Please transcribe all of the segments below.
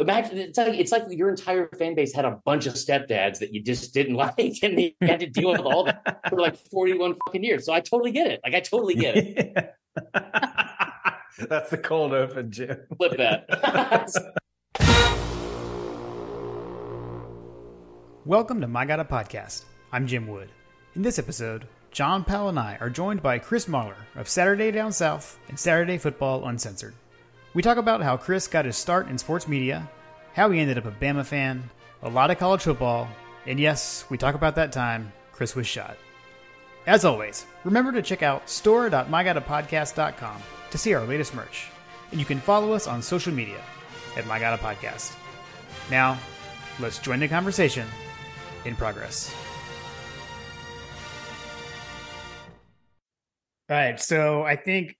Imagine it's like your entire fan base had a bunch of stepdads that you just didn't like, and you had to deal with all that for like 41 fucking years. So I totally get it. Like I totally get it. Yeah. That's the cold open, Jim. Flip that. Welcome to My God a Podcast. I'm Jim Wood. In this episode, John Powell and I are joined by Chris Marler of Saturday Down South and Saturday Football Uncensored. We talk about how Chris got his start in sports media, how he ended up a Bama fan, a lot of college football, and yes, we talk about that time Chris was shot. As always, remember to check out store.mygodapodcast.com to see our latest merch, and you can follow us on social media at My God a Podcast. Now, let's join the conversation in progress. All right, so I think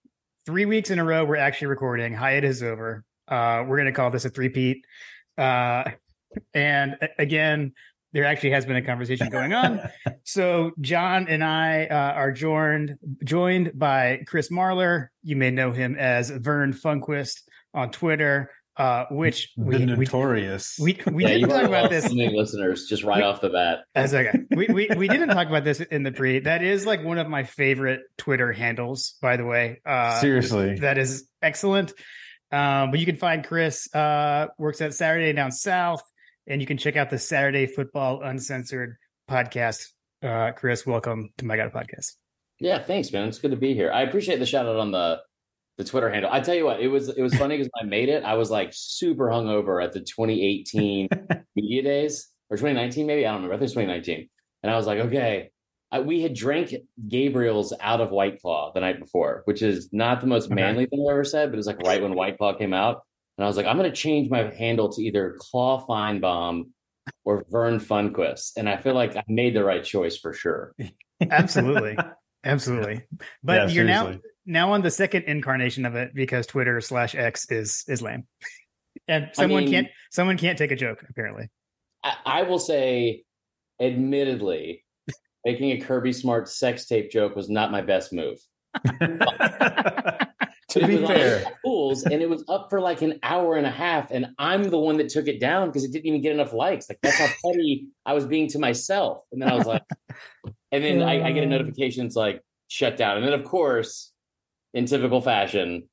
3 weeks in a row, we're actually recording. Hiatus is over. We're going to call this a three-peat. And again, there actually has been a conversation going on. So John and I are joined by Chris Marler. You may know him as Vern Funquist on Twitter, which notorious. We didn't talk about this. Listeners, just off the bat. That's okay. We didn't talk about this in the pre. That is like one of my favorite Twitter handles, by the way. Seriously, that is excellent. But you can find Chris works at Saturday Down South, and you can check out the Saturday Football Uncensored podcast. Chris, welcome to My God a Podcast. Yeah, thanks, man. It's good to be here. I appreciate the shout out on the Twitter handle. I tell you what, it was funny because I made it. I was like super hungover at the 2018 media days or 2019, maybe. I don't remember. I think it's 2019. And I was like, okay, we had drank Gabriel's out of White Claw the night before, which is not the most manly thing I ever said, but it was like right when White Claw came out. And I was like, I'm going to change my handle to either Claw Feinbaum or Vern Funquist. And I feel like I made the right choice for sure. Absolutely. But yeah, you're now on the second incarnation of it because Twitter /X is lame. And someone can't take a joke, apparently. I will say, admittedly, making a Kirby Smart sex tape joke was not my best move. To be fair. And it was up for like an hour and a half, and I'm the one that took it down because it didn't even get enough likes. Like, that's how petty I was being to myself. And then I was like, and then I get a notification, it's like, shut down. And then, of course, in typical fashion,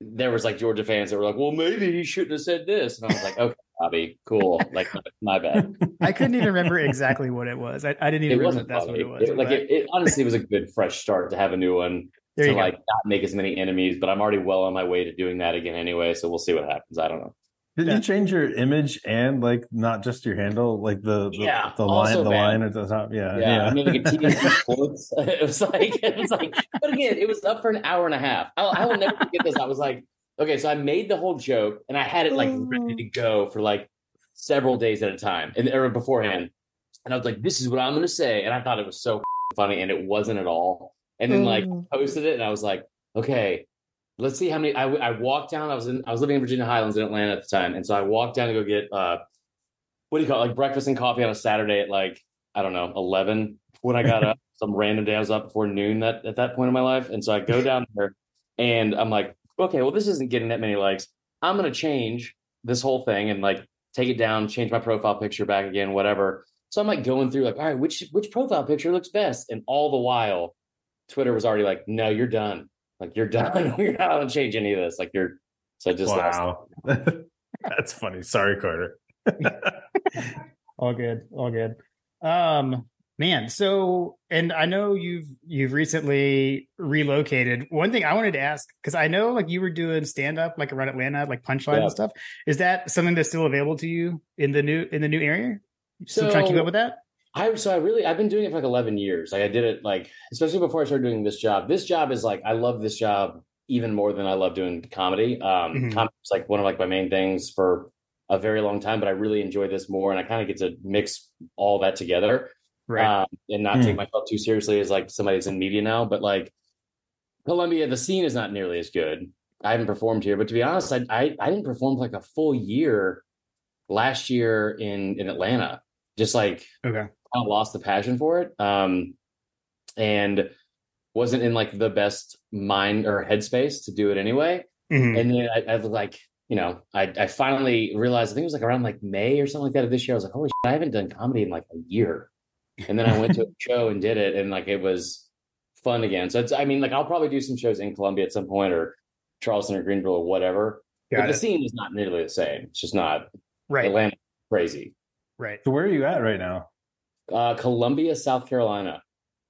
there was like Georgia fans that were like, well, maybe you shouldn't have said this. And I was like, okay, Bobby, cool. Like, my bad. I couldn't even remember exactly what it was. I didn't even remember that's Bobby. What it was. It honestly was a good fresh start to have a new one. To like not make as many enemies, but I'm already well on my way to doing that again anyway. So we'll see what happens. I don't know. Did you change your image and like not just your handle, like the line at the top? Yeah. I mean, like a TV sports. It was like, but again, it was up for an hour and a half. I will never forget this. I was like, okay, so I made the whole joke and I had it like ready to go for like several days at a time and or beforehand. And I was like, this is what I'm going to say. And I thought it was so funny, and it wasn't at all. And then like posted it, and I was like, okay, let's see how many. I walked down. I was living in Virginia Highlands in Atlanta at the time, and so I walked down to go get breakfast and coffee on a Saturday at like 11 when I got up. Some random day I was up before noon at that point in my life, and so I go down there, and I'm like, okay, well this isn't getting that many likes. I'm gonna change this whole thing and like take it down, change my profile picture back again, whatever. So I'm like going through like, all right, which profile picture looks best, and all the while Twitter was already like, no, you're done. Like, you're done. You're not going to change any of this. Like, you're so just wow. That's funny. Sorry, Carter. All good. Man. So, and I know you've recently relocated. One thing I wanted to ask, because I know like you were doing stand up like around Atlanta, like Punchline and stuff. Is that something that's still available to you in the new area? So trying to keep up with that. I've been doing it for like 11 years. Like I did it like, especially before I started doing this job. This job is like, I love this job even more than I love doing comedy. Comedy is like one of like my main things for a very long time, but I really enjoy this more. And I kind of get to mix all that together and not take myself too seriously as like somebody that's in media now. But like Columbia, the scene is not nearly as good. I haven't performed here, but to be honest, I didn't perform for like a full year last year in Atlanta. Just like, I lost the passion for it and wasn't in like the best mind or headspace to do it anyway. And then I was like, you know, I finally realized, I think it was like around like May or something like that of this year. I was like, holy shit, I haven't done comedy in like a year. And then I went to a show and did it. And like, it was fun again. So it's, I mean, like, I'll probably do some shows in Columbia at some point, or Charleston or Greenville or whatever. But the scene is not nearly the same. It's just not. Right. Atlanta, crazy. Right. So where are you at right now? Columbia, South Carolina.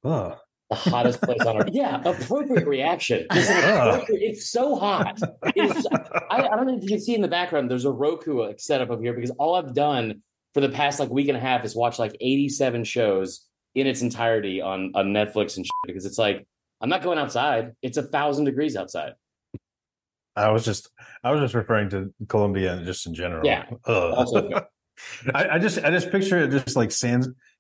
Oh, the hottest place on earth. Yeah, appropriate reaction. It's so hot. It's, I don't know if you can see in the background, there's a Roku setup up here, because all I've done for the past like week and a half is watch like 87 shows in its entirety on Netflix and shit, because it's like, I'm not going outside. It's 1,000 degrees outside. I was just referring to Columbia and just in general. Yeah. I just picture it just like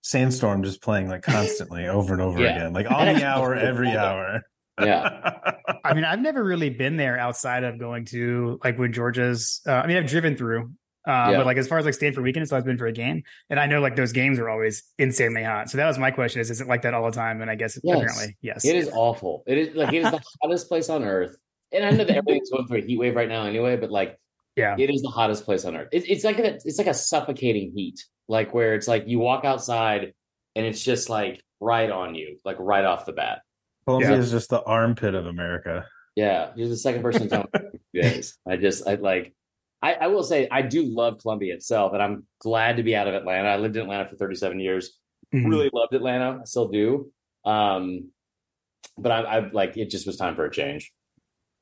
sandstorm just playing like constantly over and over again, like on the hour, every hour. Yeah. I mean, I've never really been there outside of going to like when Georgia's, I mean, I've driven through, but like, as far as like staying for weekends, so I've been for a game, and I know like those games are always insanely hot. So that was my question, is it like that all the time? And I guess apparently, yes. It is awful. It is like, it is the hottest place on earth. And I know that everything's going through a heat wave right now anyway, but like, yeah, it is the hottest place on earth. It's like a suffocating heat, like where it's like you walk outside and it's just like right on you, like right off the bat. Columbia is just the armpit of America. Yeah, you're the second person to tell me. I will say I do love Columbia itself, and I'm glad to be out of Atlanta. I lived in Atlanta for 37 years. Mm-hmm. Really loved Atlanta. I still do. But I like it just was time for a change.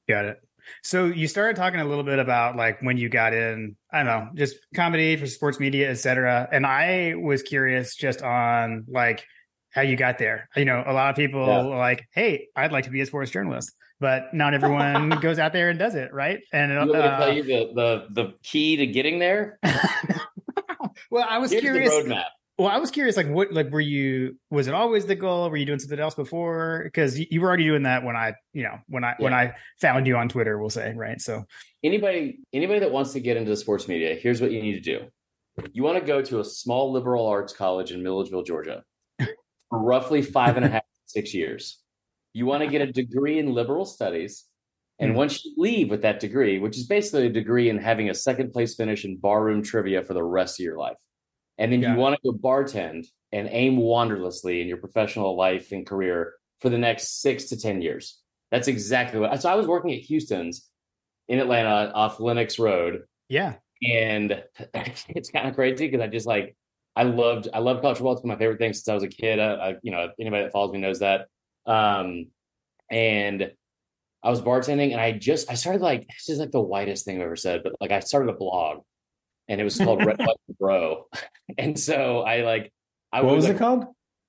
Got it. So you started talking a little bit about like when you got in, I don't know, just comedy for sports media, et cetera. And I was curious just on like how you got there. You know, a lot of people are like, hey, I'd like to be a sports journalist, but not everyone goes out there and does it. Right. And I'm going to tell you the key to getting there. Well, I was curious. The roadmap. Well, I was curious, like, what, like, was it always the goal? Were you doing something else before? Because you were already doing that when I found you on Twitter, we'll say, right? So anybody that wants to get into the sports media, here's what you need to do. You want to go to a small liberal arts college in Milledgeville, Georgia, for roughly 5.5 to 6 years. You want to get a degree in liberal studies. And once you leave with that degree, which is basically a degree in having a second place finish in barroom trivia for the rest of your life. And then you want to go bartend and aim wanderlessly in your professional life and career for the next 6 to 10 years. That's exactly what. So I was working at Houston's in Atlanta off Lenox Road. Yeah. And it's kind of crazy because I loved college football. It's been my favorite thing since I was a kid. Anybody that follows me knows that. And I was bartending, and I started like, this is like the whitest thing I've ever said, but like I started a blog. And it was called Red, White, and Bro. And so what was it called?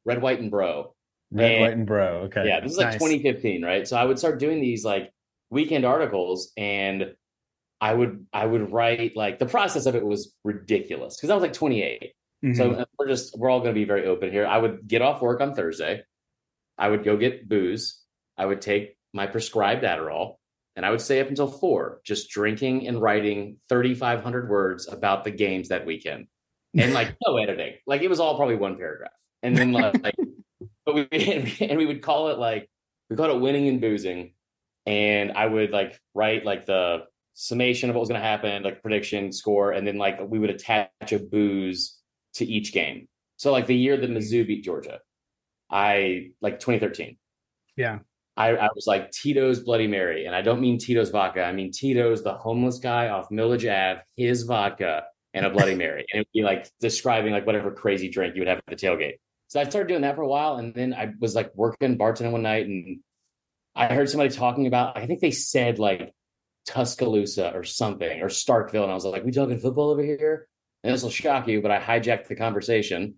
Red, White, and Bro. White, and Bro. Okay. Yeah. This is like 2015, right? So I would start doing these like weekend articles, and I would write, like, the process of it was ridiculous because I was like 28. Mm-hmm. So we're all going to be very open here. I would get off work on Thursday. I would go get booze. I would take my prescribed Adderall. And I would stay up until 4, just drinking and writing 3,500 words about the games that weekend, and like no editing. Like it was all probably one paragraph. And then we would call it winning and boozing. And I would like write like the summation of what was going to happen, like prediction, score. And then like we would attach a booze to each game. So like the year that Mizzou beat Georgia, 2013. Yeah. I was like Tito's Bloody Mary, and I don't mean Tito's vodka. I mean Tito's, the homeless guy off Millage Ave, his vodka and a Bloody Mary. And it would be like describing like whatever crazy drink you would have at the tailgate. So I started doing that for a while. And then I was like working bartending one night, and I heard somebody talking about, I think they said like Tuscaloosa or something, or Starkville. And I was like, we talking football over here? And this will shock you, but I hijacked the conversation.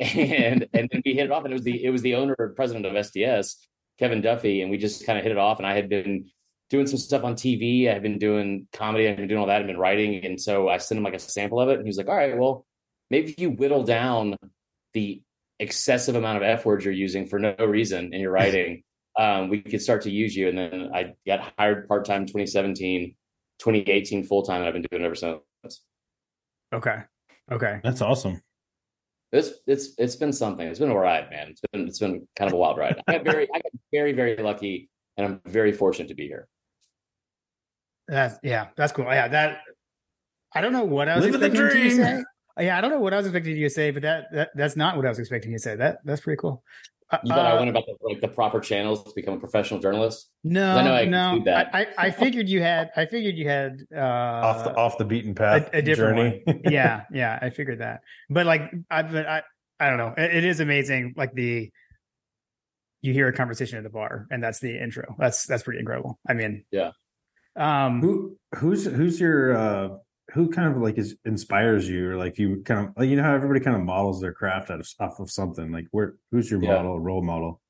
And then we hit it off, and it was the owner and president of SDS, Kevin Duffy, and we just kind of hit it off. And I had been doing some stuff on TV. I had been doing comedy. I had been doing all that. I'd been writing. And so I sent him like a sample of it, and he was like, all right, well, maybe if you whittle down the excessive amount of F words you're using for no reason in your writing, we could start to use you. And then I got hired part-time 2017, 2018 full-time, and I've been doing it ever since. Okay. That's awesome. It's been something. It's been a ride, man. It's been kind of a wild ride. I got very, very lucky, and I'm very fortunate to be here. That's cool. Yeah, that I don't know what I was expecting you to say. Yeah, I don't know what I was expecting you to say, but that's not what I was expecting you to say. That's pretty cool. You thought I went about the proper channels to become a professional journalist? No, no. I figured you had. Off the beaten path. A different journey. One. Yeah. I figured that. But I don't know. It is amazing. Like you hear a conversation at the bar, and that's the intro. That's pretty incredible. I mean, yeah. Who's your who kind of inspires you, or you know how everybody kind of models their craft off of something, who's your role model?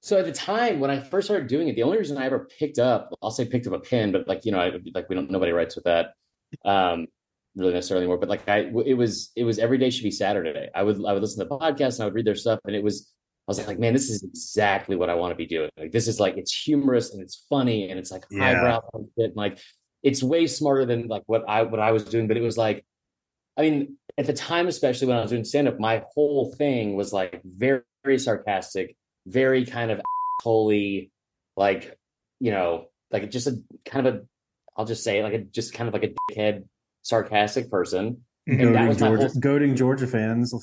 So at the time when I first started doing it, the only reason I ever picked up a pen, but nobody writes with that really necessarily anymore. But it was Every Day Should Be Saturday. I would listen to the podcast and I would read their stuff, and I was like, man, this is exactly what I want to be doing. This is it's humorous and it's funny and it's highbrow and shit. It's way smarter than what I was doing. But it was at the time, especially when I was doing stand-up, my whole thing was very, very sarcastic, very kind of holy, just a kind of a, I'll just say like a dickhead, sarcastic person. And that was goading Georgia fans.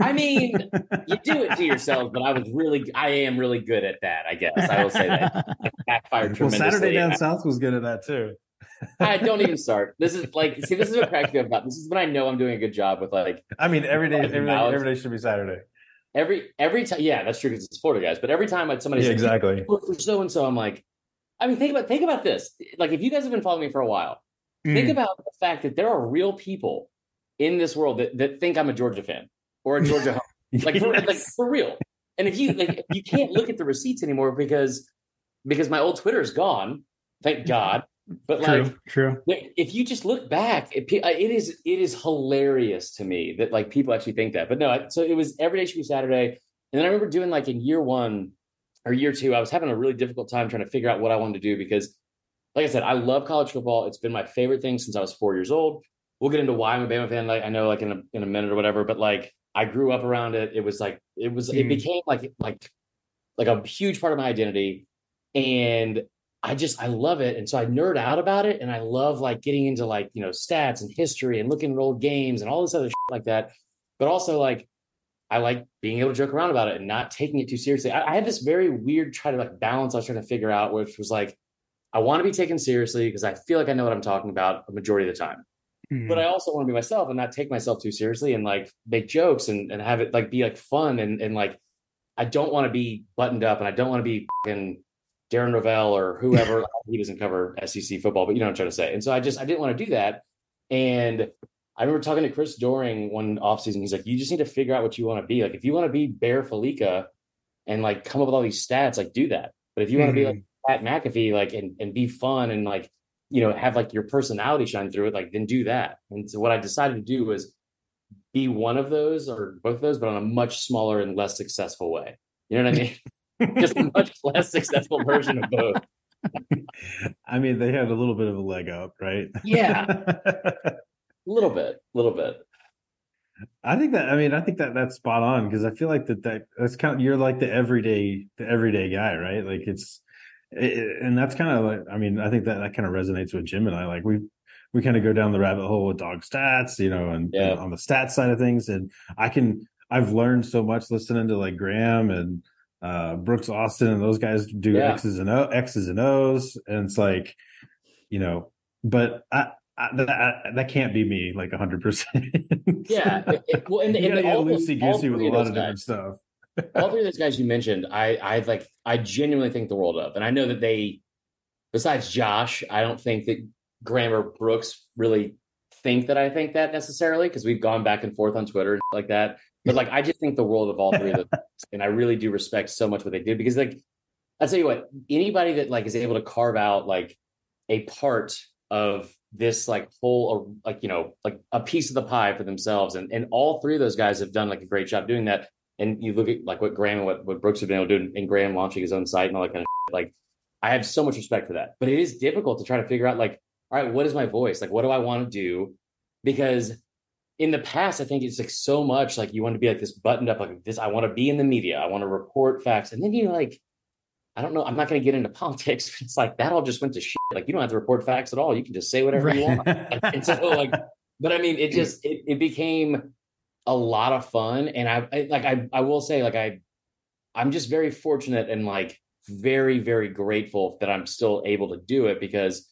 I mean, you do it to yourselves, but I am really good at that, I guess. I will say that. It backfired tremendously. Saturday Down South was good at that too. I don't even start. This is this is what cracked me up about. This is when I know I'm doing a good job with every day should be Saturday. Every time, yeah, that's true, because it's Florida guys. But every time somebody says, exactly, for so and so, I'm like, I mean, think about this. If you guys have been following me for a while, think about the fact that there are real people in this world that think I'm a Georgia fan or a Georgia home. For real. And if you you can't look at the receipts anymore because my old Twitter is gone, thank God. But true. If you just look back, it is hilarious to me that people actually think that. But no, so it was Every Day Should Be Saturday. And then I remember doing in year one or year two, I was having a really difficult time trying to figure out what I wanted to do, because like I said, I love college football. It's been my favorite thing since I was 4 years old. We'll get into why I'm a Bama fan. I know in a minute or whatever, but I grew up around it. It became like a huge part of my identity. And I love it. And so I nerd out about it. And I love getting into stats and history and looking at old games and all this other shit like that. But also I like being able to joke around about it and not taking it too seriously. I had this very weird try to balance I was trying to figure out, which was I want to be taken seriously because I feel like I know what I'm talking about a majority of the time. Mm-hmm. But I also want to be myself and not take myself too seriously and make jokes and have it be fun. And I don't want to be buttoned up and I don't want to be fucking Darren Rovell or whoever. He doesn't cover SEC football, but you know what I'm trying to say. And so I didn't want to do that. And I remember talking to Chris Doring one offseason. He's like, you just need to figure out what you want to be. If you want to be Bear Felica and come up with all these stats, do that. But if you want to be Pat McAfee, and be fun and have your personality shine through it, then do that. And so what I decided to do was be one of those or both of those, but on a much smaller and less successful way. You know what I mean? Just a much less successful version of both. I mean, they had a little bit of a leg up, right? Yeah. A little bit. I think that that's spot on, because I feel that's kind of, you're the everyday guy, right? And that's kind of I think that kind of resonates with Jim and I. We kind of go down the rabbit hole with dog stats, and on the stats side of things. And I've learned so much listening to Graham and Brooks Austin, and those guys do X's and O's, and it's but that can't be me 100%. Yeah, well, and you gotta get loosey goosey with a lot of different stuff. All three of those guys you mentioned, I genuinely think the world of, and I know that they, besides Josh, I don't think that Graham or Brooks really think that I think that necessarily, because we've gone back and forth on Twitter and like that. But I just think the world of all three of them, and I really do respect so much what they did, because I tell you what, anybody that is able to carve out a part of this whole a piece of the pie for themselves, and all three of those guys have done a great job doing that. And you look at what Graham and what Brooks have been able to do, and Graham launching his own site and all that kind of shit. I have so much respect for that, but it is difficult to try to figure out all right, what is my voice? What do I want to do? Because in the past, I think it's so much you want to be this buttoned up this. I want to be in the media. I want to report facts. And then you I don't know. I'm not going to get into politics. But it's like that all just went to shit. Like you don't have to report facts at all. You can just say whatever you want. And so like, but I mean, it just it became a lot of fun. And I will say like I'm just very fortunate and like very, very grateful that I'm still able to do it because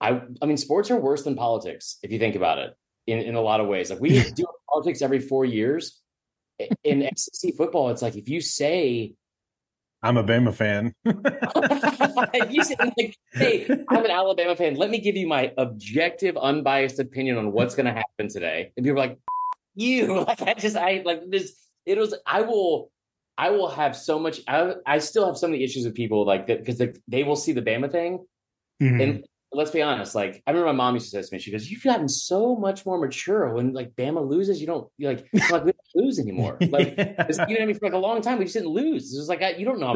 I mean, sports are worse than politics if you think about it in a lot of ways. Like we do politics every 4 years. In SEC football, it's like if you say I'm a Bama fan. If you say, like, hey, I'm an Alabama fan, let me give you my objective, unbiased opinion on what's going to happen today. And people are like, you, like, I like this. It was, I will have so much. I still have so many issues with people like that because they will see the Bama thing. Mm-hmm. And let's be honest. Like, I remember my mom used to say to me, she goes, you've gotten so much more mature when like Bama loses. You're like, we don't lose anymore. Like, yeah. You know, I mean, for like a long time, we just didn't lose. It was like, you don't know.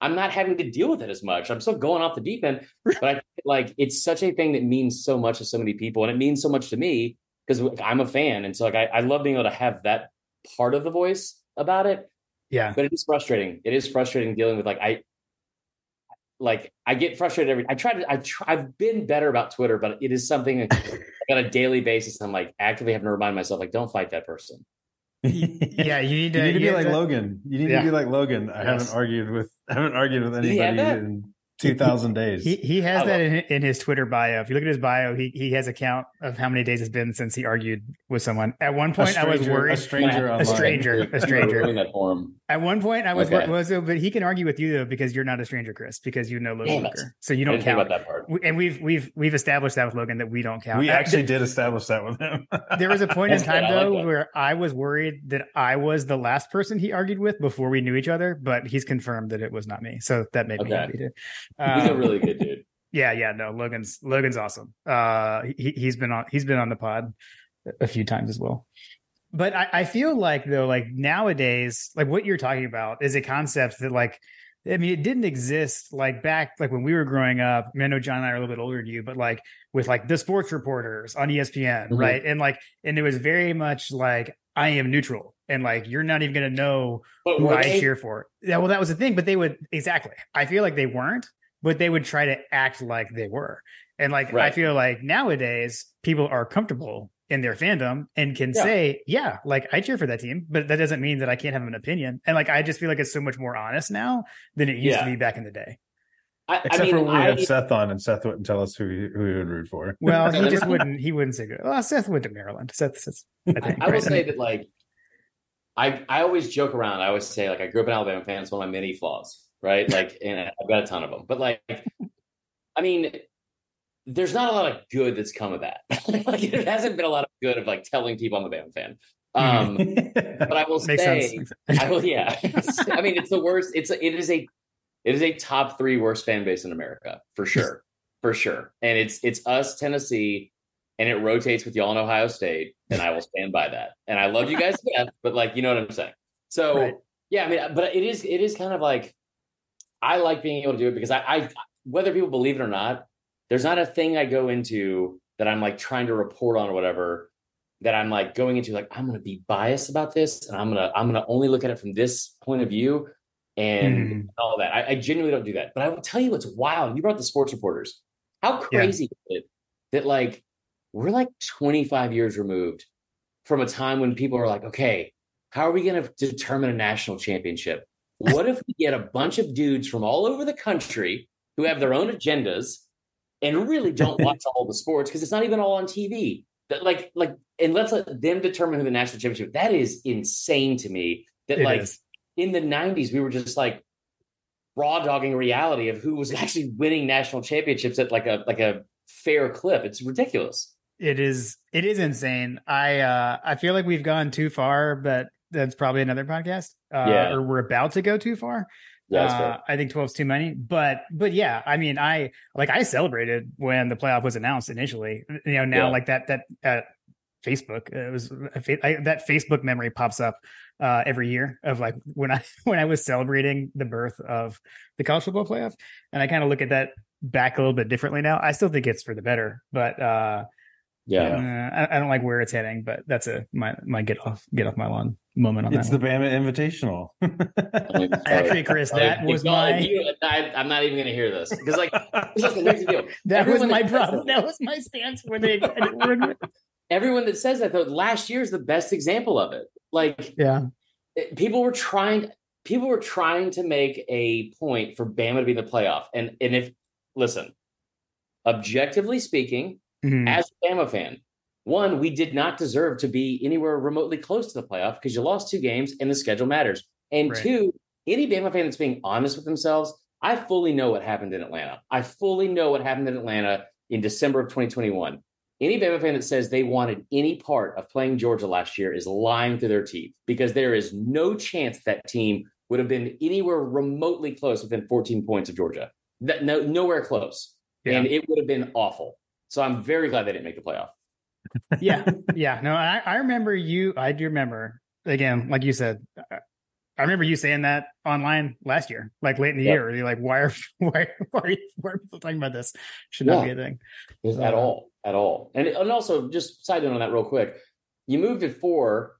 I'm not having to deal with it as much. I'm still going off the deep end, but I like, it's such a thing that means so much to so many people. And it means so much to me because like, I'm a fan. And so like, I love being able to have that part of the voice about it. Yeah. But it is frustrating. It is frustrating dealing with like, I get frustrated every. I've been better about Twitter, but it is something on a daily basis. I'm like actively having to remind myself, like, don't fight that person. Yeah, you need to be like Logan. You need to be like Logan. Yes. I haven't argued with anybody in 2,000 days. He has that in his Twitter bio. If you look at his bio, he has a count of how many days it's been since he argued with someone. At one point, I was worried. A stranger. At one point, I was worried. But he can argue with you though because you're not a stranger, Chris, because you know Logan Hooker, so you don't count. About that part. And we've established that with Logan that we don't count. We actually did establish that with him. There was a point in time where I was worried that I was the last person he argued with before we knew each other, but he's confirmed that it was not me. So that made me happy too. He's a really good dude. Yeah. No, Logan's awesome. He's been on the pod a few times as well. But I feel like though, like nowadays, like what you're talking about is a concept that like, I mean, it didn't exist like back, like when we were growing up. I mean, I know John and I are a little bit older than you, but like with like the sports reporters on ESPN, mm-hmm. right? And like, and it was very much like, I am neutral. And like, you're not even going to know who I cheer for. Yeah. Well, that was the thing, but they would exactly, I feel like they weren't, but they would try to act like they were. And like, right. I feel like nowadays people are comfortable in their fandom and can say, yeah, like I cheer for that team, but that doesn't mean that I can't have an opinion. And like, I just feel like it's so much more honest now than it used to be back in the day. Except for when we had Seth on, and Seth wouldn't tell us who he would root for. Well, he just wouldn't. He wouldn't say, "Well, Seth went to Maryland." I will say that, like, I always joke around. I always say, like, I grew up an Alabama fan. It's one of my many flaws, right? Like, and I've got a ton of them. But like, I mean, there's not a lot of good that's come of that. Like, it hasn't been a lot of good of like telling people I'm a Bama fan. But I will say, I mean, it's the worst. It is a top three worst fan base in America, for sure. And it's us, Tennessee, and it rotates with y'all in Ohio State, and I will stand by that. And I love you guys, but like, you know what I'm saying? So, I mean, but it is kind of like, I like being able to do it because I whether people believe it or not, there's not a thing I go into that I'm like trying to report on or whatever, that I'm like going into like, I'm going to be biased about this, and I'm going to only look at it from this point of view. And all that. I genuinely don't do that. But I will tell you what's wild. You brought the sports reporters. How crazy is it that like we're like 25 years removed from a time when people are like, okay, how are we going to determine a national championship? What if we get a bunch of dudes from all over the country who have their own agendas and really don't watch all the sports because it's not even all on TV? That like, and let's let them determine who the national championship. That is insane to me. That is. In the 90s, we were just like raw dogging reality of who was actually winning national championships at like a fair clip. It's ridiculous. It is insane. I feel like we've gone too far, but that's probably another podcast or we're about to go too far. Yeah, I think 12 is too many, but yeah, I mean, I celebrated when the playoff was announced initially, you know, now like that Facebook, it was that Facebook memory pops up every year of like when I was celebrating the birth of the college football playoff, and I kind of look at that back a little bit differently now. I still think it's for the better, but I don't like where it's heading. But that's my get off my lawn moment on it's that. It's the Bama Invitational. I mean, actually, Chris, that was my... I'm not even going to hear this. Because, like, here's the deal. That everyone was my problem. That was my stance where they... Everyone that says that, though, last year is the best example of it. Like, yeah, people were trying to make a point for Bama to be in the playoff. And if, listen, objectively speaking, as a Bama fan, one, we did not deserve to be anywhere remotely close to the playoff because you lost two games and the schedule matters. And right. Two, any Bama fan that's being honest with themselves, I fully know what happened in Atlanta. I fully know what happened in Atlanta in December of 2021. Any Bama fan that says they wanted any part of playing Georgia last year is lying through their teeth because there is no chance that team would have been anywhere remotely close within 14 points of Georgia. That, no, nowhere close. Yeah. And it would have been awful. So I'm very glad they didn't make the playoff. Yeah. No, I remember you. I do remember, again, like you said, I remember you saying that online last year, like late in the year. You're like, why are people talking about this? Should not be a thing. At all. And also, just side note on that real quick. You moved at 4.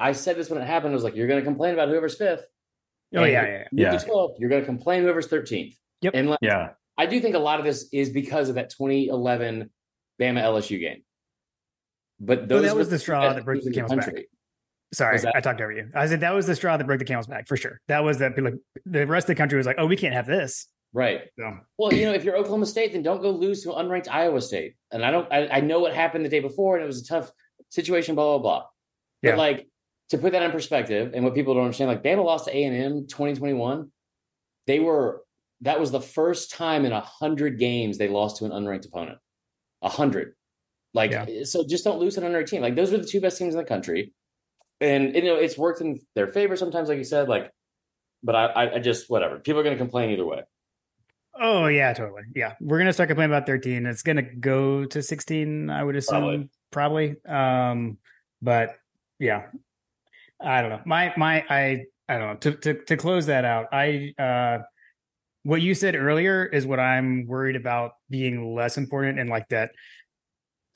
I said this when it happened. I was like, you're going to complain about whoever's 5th. Oh, and yeah. 12, you're going to complain whoever's 13th. Yep. And like, I do think a lot of this is because of that 2011 Bama LSU game. But that was the straw that broke the camel's back. Sorry, I talked over you. I said that was the straw that broke the camel's back for sure. That was that the rest of the country was like, oh, we can't have this. Right. So. Well, if you're Oklahoma State, then don't go lose to unranked Iowa State. And I know what happened the day before, and it was a tough situation, blah, blah, blah. But like, to put that in perspective and what people don't understand, like Bama lost to A&M 2021. That was the first time in 100 games they lost to an unranked opponent. 100. Like, so just don't lose to an unranked team. Like, those are the two best teams in the country. And, it's worked in their favor sometimes, like you said, like, but I just, whatever. People are going to complain either way. Oh, yeah, totally. Yeah. We're going to start complaining about 13. It's going to go to 16, I would assume. Probably. But yeah, I don't know. I don't know. To close that out, what you said earlier is what I'm worried about being less important. And like that,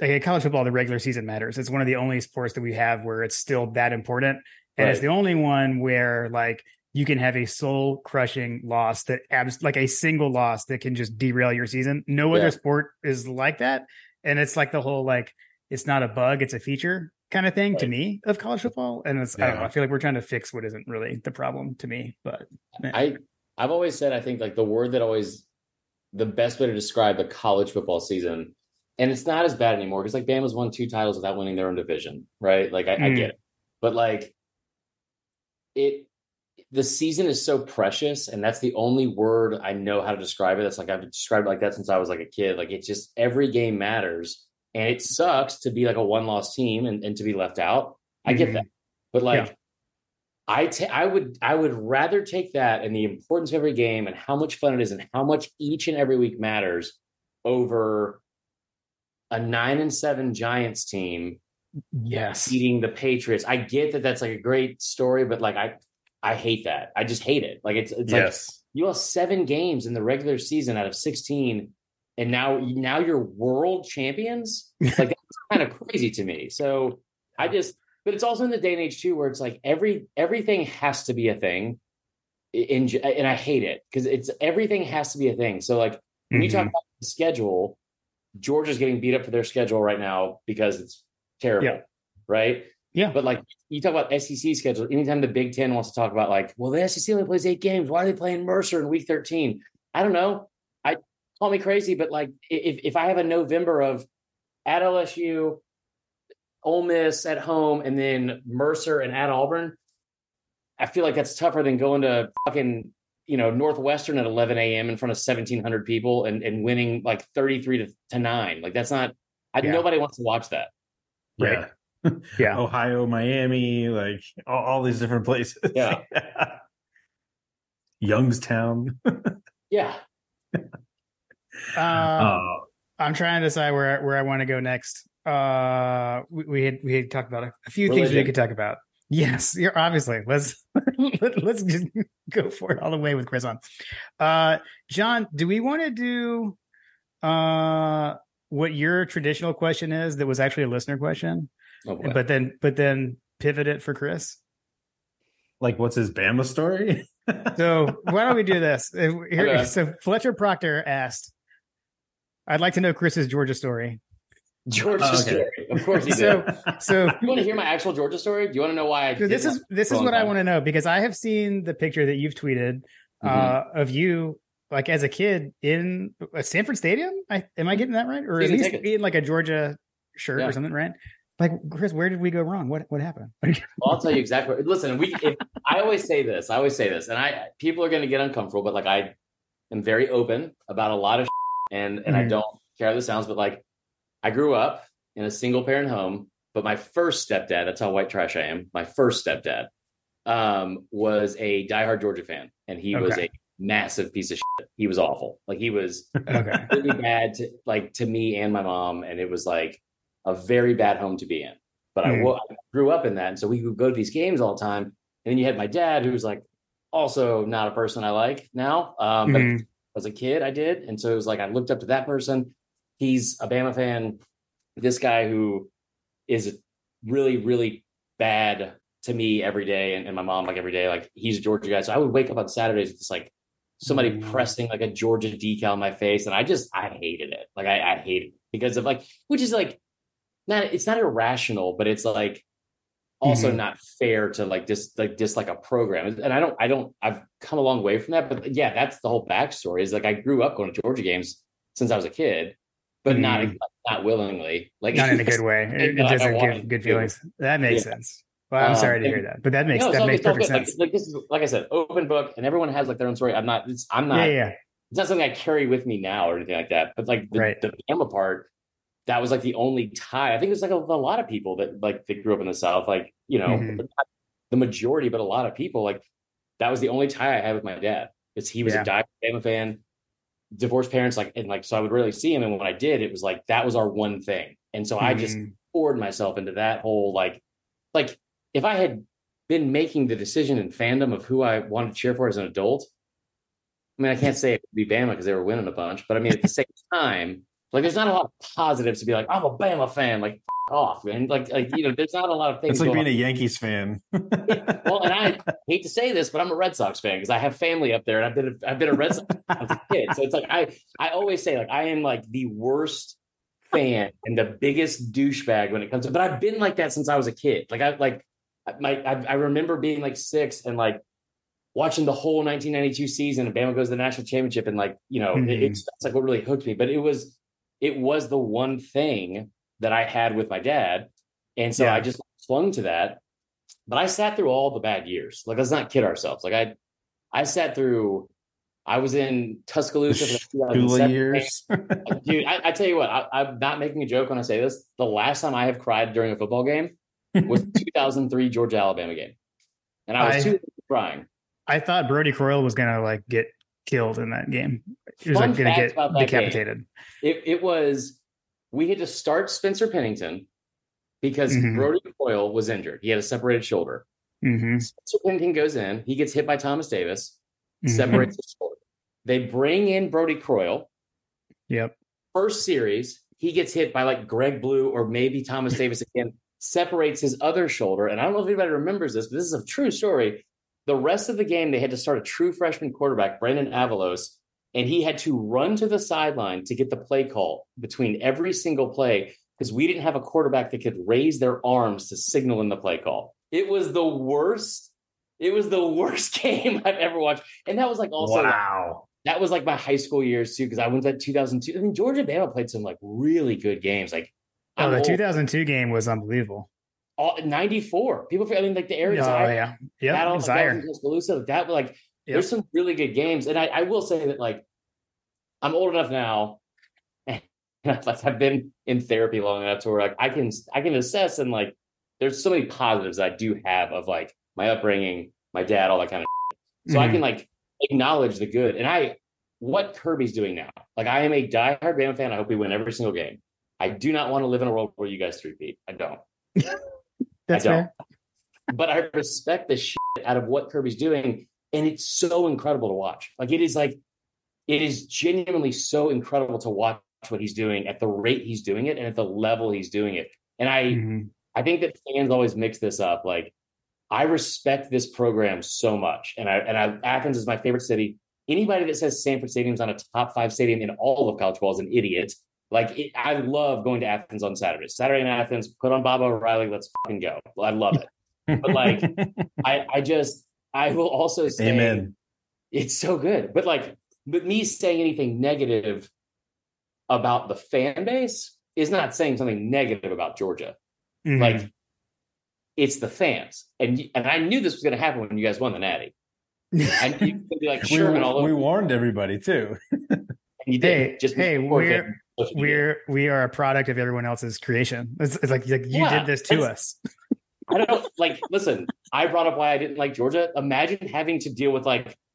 like college football, the regular season matters. It's one of the only sports that we have where it's still that important. And It's the only one where like you can have a soul crushing loss that like a single loss that can just derail your season. No other sport is like that. And it's like the whole, like, it's not a bug, it's a feature kind of thing to me of college football. And it's, I don't know. I feel like we're trying to fix what isn't really the problem to me, but man. I've always said, I think like the word that always the best way to describe the college football season. And it's not as bad anymore because like Bama's won 2 titles without winning their own division, right? Like I get it, but like the season is so precious, and that's the only word I know how to describe it. That's like I've described it like that since I was like a kid. Like it's just every game matters, and it sucks to be like a one-loss team and to be left out. I get that, but like I would rather take that and the importance of every game and how much fun it is and how much each and every week matters over a 9-7 Giants team. Yes. Eating the Patriots. I get that that's like a great story, but like, I hate that. I just hate it. Like it's like you lost 7 games in the regular season out of 16. And now you're world champions. Like that's kind of crazy to me. So but it's also in the day and age too, where it's like everything has to be a thing. And I hate it because everything has to be a thing. So like when you talk about the schedule, Georgia's getting beat up for their schedule right now because it's terrible, right? Yeah. But like you talk about SEC schedule, anytime the Big Ten wants to talk about like, well, the SEC only plays 8 games. Why are they playing Mercer in week 13? I don't know. I call me crazy, but like if I have a November of at LSU, Ole Miss at home, and then Mercer and at Auburn, I feel like that's tougher than going to fucking Northwestern at 11 a.m. in front of 1,700 people and winning like 33-9. Like that's not. Nobody wants to watch that. Right? Yeah, yeah. Ohio, Miami, like all these different places. Yeah. Youngstown. Yeah. I'm trying to decide where I want to go next. We had talked about a few religion. Things we could talk about. Yes, you're obviously. Let's just go for it all the way with Chris on. John, do we want to do what your traditional question is that was actually a listener question? Oh, but then pivot it for Chris? Like, what's his Bama story? So why don't we do this? Here, so Fletcher Proctor asked, I'd like to know Chris's Georgia story. Georgia story. Of course he did. So you want to hear my actual Georgia story? Do you want to know why? This is what I want to know, because I have seen the picture that you've tweeted of you, like as a kid in a Sanford Stadium. Am I getting that right? Or at least in like a Georgia shirt or something, right? Like, Chris, where did we go wrong? What happened? Well, I'll tell you exactly. Listen, I always say this, and people are going to get uncomfortable, but like I am very open about a lot of shit, and I don't care how this sounds, but like I grew up in a single parent home, but my first stepdad, that's how white trash I am. My first stepdad was a diehard Georgia fan, and he was a massive piece of shit. He was awful. Like he was really bad to me and my mom. And it was like a very bad home to be in, but I grew up in that. And so we would go to these games all the time. And then you had my dad, who was like, also not a person I like now. But as a kid I did. And so it was like, I looked up to that person. He's a Bama fan. This guy who is really, really bad to me every day. And my mom, like every day, like he's a Georgia guy. So I would wake up on Saturdays with just like somebody pressing like a Georgia decal in my face. And I hated it. Like I hated it because of like, which is like, it's not irrational, but it's like also not fair to like dislike a program. And I've come a long way from that, but yeah, that's the whole backstory is like, I grew up going to Georgia games since I was a kid, but not willingly, like not in a good way. It doesn't give good feelings. That makes sense. Well, I'm sorry to hear that, but that makes perfect sense. Like this is, like I said, open book, and everyone has like their own story. It's not something I carry with me now or anything like that, but like the Bama part, that was like the only tie. I think there's like a lot of people that like they grew up in the South, like, you know, not the majority, but a lot of people, like that was the only tie I had with my dad, because he was a diehard Bama fan, divorced parents. Like, and like, so I would rarely see him. And when I did, it was like, that was our one thing. And so I just poured myself into that whole, like if I had been making the decision in fandom of who I wanted to cheer for as an adult, I mean, I can't say it would be Bama because they were winning a bunch, but I mean, at the same time, like, there's not a lot of positives to be like, I'm a Bama fan, like, off. And like, you know, there's not a lot of things. It's like being a Yankees fan. Well, and I hate to say this, but I'm a Red Sox fan because I have family up there, and I've been a Red Sox fan as a kid. So it's like, I always say, like, I am like the worst fan and the biggest douchebag when it comes to, but I've been like that since I was a kid. Like, I remember being like 6 and like watching the whole 1992 season, and Bama goes to the national championship. And like, you know, that's like what really hooked me, but it was the one thing that I had with my dad. And so I just clung to that, but I sat through all the bad years. Like, let's not kid ourselves. Like I sat through, I was in Tuscaloosa for 2007 years. Dude, I tell you what, I'm not making a joke when I say this. The last time I have cried during a football game was the 2003 Georgia Alabama game. And I was too crying. I thought Brody Croyle was going to like get killed in that game. He was like going to get decapitated. It was, we had to start Spencer Pennington because Brody Coyle was injured. He had a separated shoulder. Spencer Pennington goes in, he gets hit by Thomas Davis, separates his shoulder. They bring in Brody Coyle. Yep. First series, he gets hit by like Greg Blue or maybe Thomas Davis again, separates his other shoulder. And I don't know if anybody remembers this, but this is a true story. The rest of the game, they had to start a true freshman quarterback, Brandon Avalos, and he had to run to the sideline to get the play call between every single play because we didn't have a quarterback that could raise their arms to signal in the play call. It was the worst. It was the worst game I've ever watched. And that was like also, wow. That was like my high school years too, because I went to that 2002. I mean, Georgia Bama played some like really good games. Like, oh, the 2002 game was unbelievable. 94 people. I mean, like the area. Oh yeah, yeah. That like there's some really good games, and I will say that like I'm old enough now, and I've been in therapy long enough to where like I can assess, and like there's so many positives I do have of like my upbringing, my dad, all that kind of shit. So I can like acknowledge the good, and what Kirby's doing now. Like I am a diehard Bama fan. I hope we win every single game. I do not want to live in a world where you guys three-peat. I don't. That's fair. But I respect the shit out of what Kirby's doing, and it's so incredible to watch. Like it is genuinely so incredible to watch what he's doing at the rate he's doing it and at the level he's doing it. And I think that fans always mix this up. Like I respect this program so much. And Athens is my favorite city. Anybody that says Sanford Stadium's on a top five stadium in all of college football is an idiot. I love going to Athens on Saturdays. Saturday night Athens, put on Bob O'Reilly, let's fucking go. I love it. But I will also say, amen. It's so good. But me saying anything negative about the fan base is not saying something negative about Georgia. Mm-hmm. It's the fans. And I knew this was going to happen when you guys won the Natty. And you could be like Sherman all over. We warned everybody too. And you did. We are a product of everyone else's creation. It's like you did this to us. I don't listen, I brought up why I didn't like Georgia. Imagine having to deal with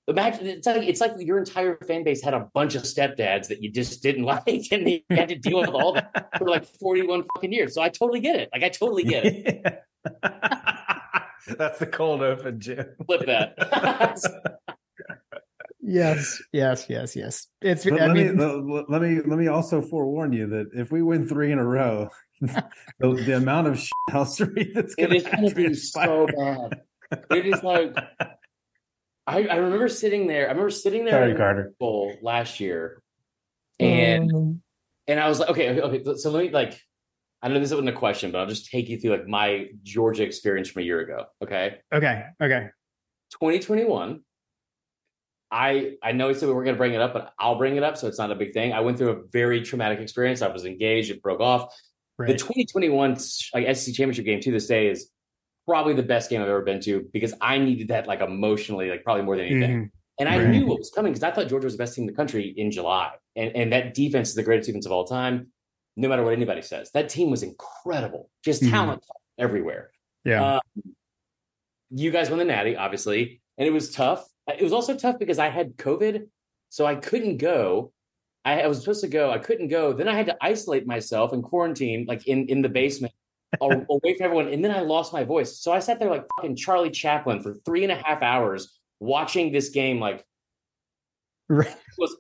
it's like your entire fan base had a bunch of stepdads that you just didn't like, and you had to deal with all that for 41 fucking years. So I totally get it. I totally get it. Yeah. That's the cold open, Jim. Flip that. Yes. It's. Let me also forewarn you that if we win 3 in a row, the amount of shithousery that's going to be so bad. It is I remember sitting there. Sorry, Carter. Last year, and I was like, okay. So let me I know this isn't a question, but I'll just take you through my Georgia experience from a year ago. Okay. 2021. I know he said we weren't going to bring it up, but I'll bring it up, so it's not a big thing. I went through a very traumatic experience. I was engaged. It broke off. Right. The 2021 SEC championship game to this day is probably the best game I've ever been to, because I needed that emotionally, probably more than anything. Mm-hmm. And I knew what was coming, because I thought Georgia was the best team in the country in July. And that defense is the greatest defense of all time, no matter what anybody says. That team was incredible. Just talent everywhere. Yeah. You guys won the Natty, obviously, and it was tough. It was also tough because I had COVID, so I couldn't go. I was supposed to go. I couldn't go. Then I had to isolate myself and quarantine, in the basement, away from everyone. And then I lost my voice. So I sat there like fucking Charlie Chaplin for 3.5 hours watching this game. It was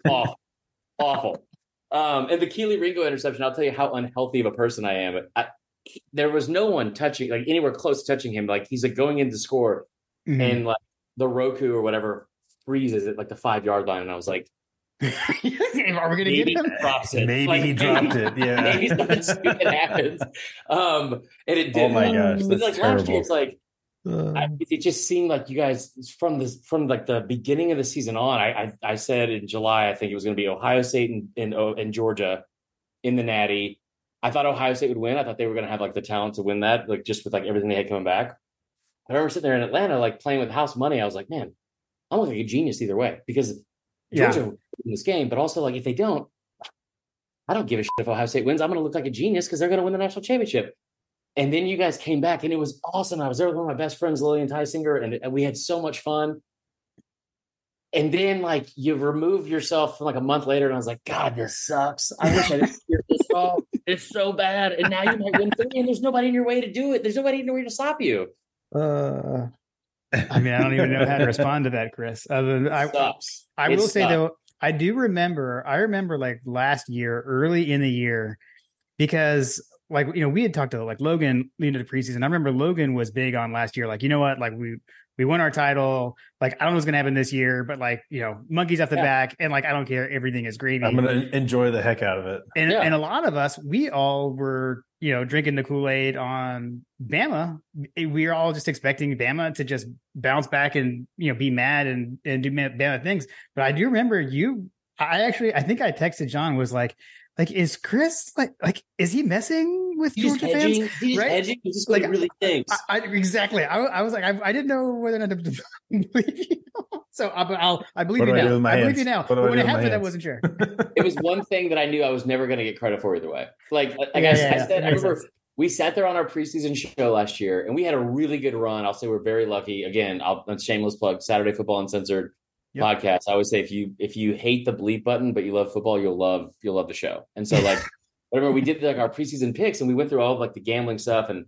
awful. And the Keely Ringo interception, I'll tell you how unhealthy of a person I am. There was no one touching, anywhere close to touching him. He's going in to score. Mm-hmm. And the Roku or whatever freezes at the 5-yard line. And I was like, are we going to get him? He dropped it. Yeah. Maybe something stupid happens. And it didn't. Oh my gosh. That's terrible. Last year, it's it just seemed like you guys from the beginning of the season on, I said in July, I think it was going to be Ohio State and Georgia in the Natty. I thought Ohio State would win. I thought they were going to have the talent to win that, just with everything they had coming back. I remember sitting there in Atlanta, playing with house money. I was like, man, I look like a genius either way, because Georgia will win this game. But also, if they don't, I don't give a shit if Ohio State wins. I'm going to look like a genius because they're going to win the national championship. And then you guys came back, and it was awesome. I was there with one of my best friends, Lillian Tysinger, and we had so much fun. And then, you remove yourself from, a month later, and I was like, God, this sucks. I wish I didn't hear this all. It's so bad. And now you might win 3, and there's nobody in your way to do it. There's nobody in your way to stop you. I don't even know how to respond to that, Chris. I will say though, I remember last year, early in the year, because we had talked to Logan leading to the preseason. I remember Logan was big on last year. We won our title. I don't know what's going to happen this year, but monkeys off the back, and I don't care. Everything is gravy. I'm going to enjoy the heck out of it. And a lot of us, we all were, drinking the Kool-Aid on Bama. We were all just expecting Bama to just bounce back and, be mad and do Bama things. But I do remember I think I texted John, was is Chris is he messing with Georgia fans? He's right? Edging. He's just really thinks. Exactly. I was I didn't know whether or not to believe you. So I believe you now. I believe you now. But when it happened, I wasn't sure. It was one thing that I knew I was never going to get credit for either way. I remember we sat there on our preseason show last year, and we had a really good run. I'll say we're very lucky. Again, shameless plug, Saturday Football Uncensored. Yep. Podcast. I always say if you hate the bleep button but you love football, you'll love the show. And so whatever we did, our preseason picks, and we went through all of the gambling stuff and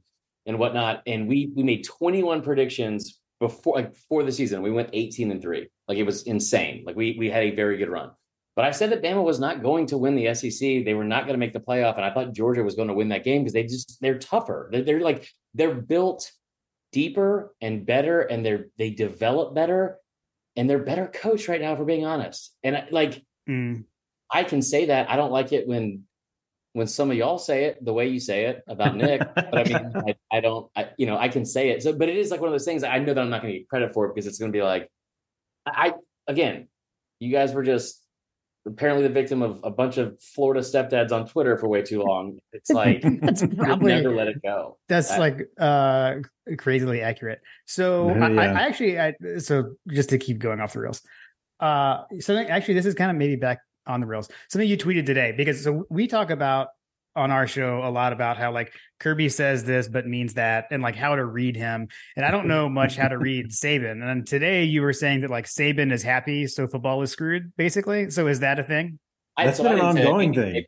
whatnot, and we made 21 predictions before the season. We went 18-3. It was insane. We had a very good run. But I said that Bama was not going to win the SEC. They were not going to make the playoff, and I thought Georgia was going to win that game because they're tougher. They're built deeper and better, and they develop better, and they're better coached right now, if we're being honest. And I can say that. I don't like it when some of y'all say it the way you say it about Nick, but I mean, I can say it. So, but it is like one of those things that I know that I'm not going to get credit for, because it's going to be like, you guys were just apparently the victim of a bunch of Florida stepdads on Twitter for way too long. It's like, that's probably, never let it go. That's crazily accurate. So so just to keep going off the rails, something actually, this is kind of maybe back on the rails, something you tweeted today, because so we talk about on our show a lot about how like Kirby says this but means that, and like how to read him, and I don't know much how to read Saban, and today you were saying that like Saban is happy so football is screwed, basically. So is that a thing? That's been an ongoing thing.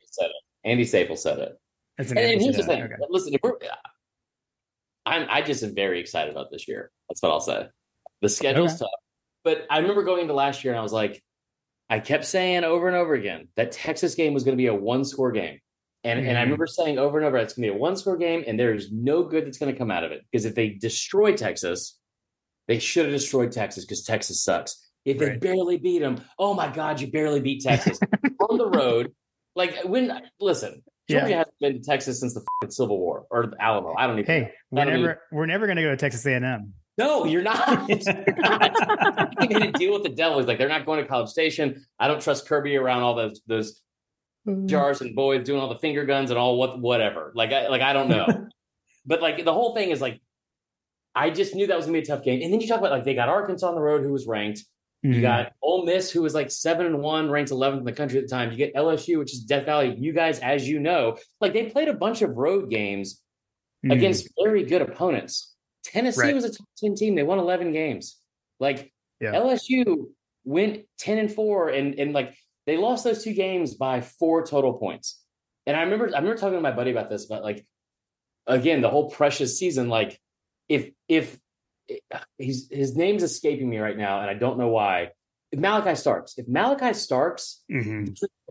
Andy Sable said it. That's an and here's the thing. Okay. Listen, I just am very excited about this year. That's what I'll say. The schedule's tough, but I remember going into last year and I was like, I kept saying over and over again that Texas game was going to be a one-score game. And I remember saying over and over, it's going to be a one-score game, and there's no good that's going to come out of it. Because if they destroy Texas, they should have destroyed Texas, because Texas sucks. If they barely beat them, oh my God, you barely beat Texas. On the road, Georgia hasn't been to Texas since the Civil War, or the Alamo. I don't even know. We're never going to go to Texas A&M. No, you're not. You're going to deal with the devil. It's like, they're not going to College Station. I don't trust Kirby around all those jars and boys doing all the finger guns and all whatever. I don't know. But the whole thing is I just knew that was going to be a tough game. And then you talk about they got Arkansas on the road, who was ranked. Mm-hmm. You got Ole Miss, who was 7-1, ranked 11th in the country at the time. You get LSU, which is Death Valley. You guys, as you know, they played a bunch of road games against very good opponents. Tennessee was a top 10 team. They won 11 games. LSU went 10-4, and they lost those two games by 4 total points. And I remember talking to my buddy about this, but again, the whole precious season, if his name's escaping me right now, and I don't know why. If Malachi Starks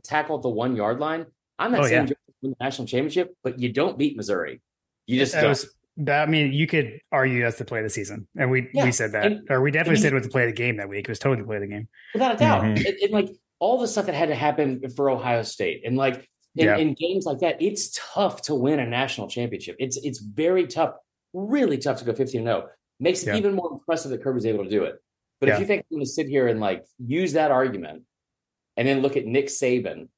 tackle at the 1-yard line, I'm not saying win the national championship, but you don't beat Missouri. You just don't. I mean, you could argue that's the play of the season. And we said that. We definitely said it was the play of the game that week. It was totally the play of the game. Without a doubt. Mm-hmm. And all the stuff that had to happen for Ohio State. And in games like that, it's tough to win a national championship. It's very tough, really tough to go 15-0. Makes it even more impressive that Kirby's able to do it. But if you think I'm going to sit here and use that argument and then look at Nick Saban,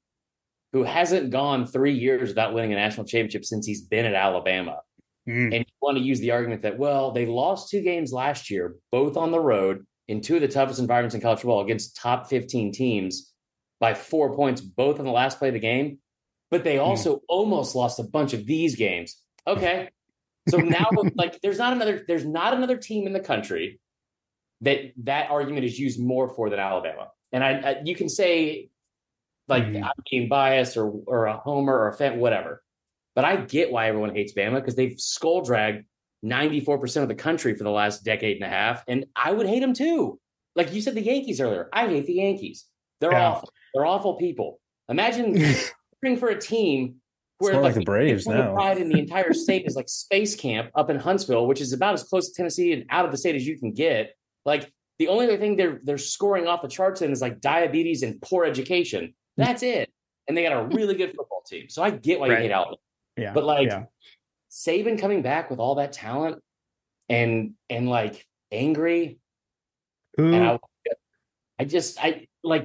who hasn't gone 3 years without winning a national championship since he's been at Alabama. And you want to use the argument that, well, they lost 2 games last year, both on the road, in 2 of the toughest environments in college football against top 15 teams by 4 points, both on the last play of the game. But they also almost lost a bunch of these games. Okay. So now there's not another team in the country that argument is used more for than Alabama. And I you can say I'm being biased or a homer or a fan, whatever. But I get why everyone hates Bama, because they've skull-dragged 94% of the country for the last decade and a half, and I would hate them too. Like you said, the Yankees earlier. I hate the Yankees. They're awful. They're awful people. Imagine rooting for a team where it's like the Braves now. Pride in the entire state is like space camp up in Huntsville, which is about as close to Tennessee and out of the state as you can get. The only other thing they're scoring off the charts in is diabetes and poor education. That's it. And they got a really good football team. So I get why you hate Alabama. Yeah, but Saban coming back with all that talent and angry. Ooh. And I just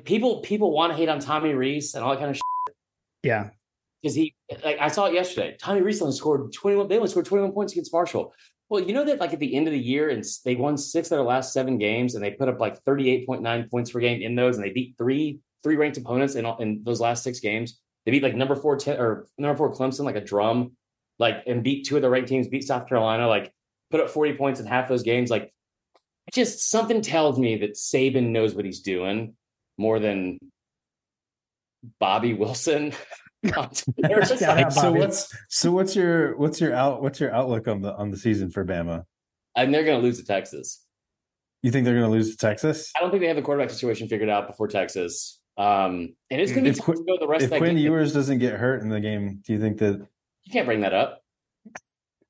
people want to hate on Tommy Reese and all that kind of shit. Yeah, because he I saw it yesterday. Tommy Reese only scored 21. They only scored 21 points against Marshall. Well, you know that at the end of the year, and they won 6 of their last 7 games, and they put up 38.9 points per game in those, and they beat three ranked opponents in those last 6 games. They beat number four Clemson a drum, and beat 2 of the ranked teams. Beat South Carolina, put up 40 points in half those games. Just something tells me that Saban knows what he's doing more than Bobby Wilson. What's your outlook on the season for Bama? And they're going to lose to Texas. You think they're going to lose to Texas? I don't think they have the quarterback situation figured out before Texas. And it's going to be tough to go the rest of that game. If Quinn Ewers doesn't get hurt in the game, do you think that... You can't bring that up.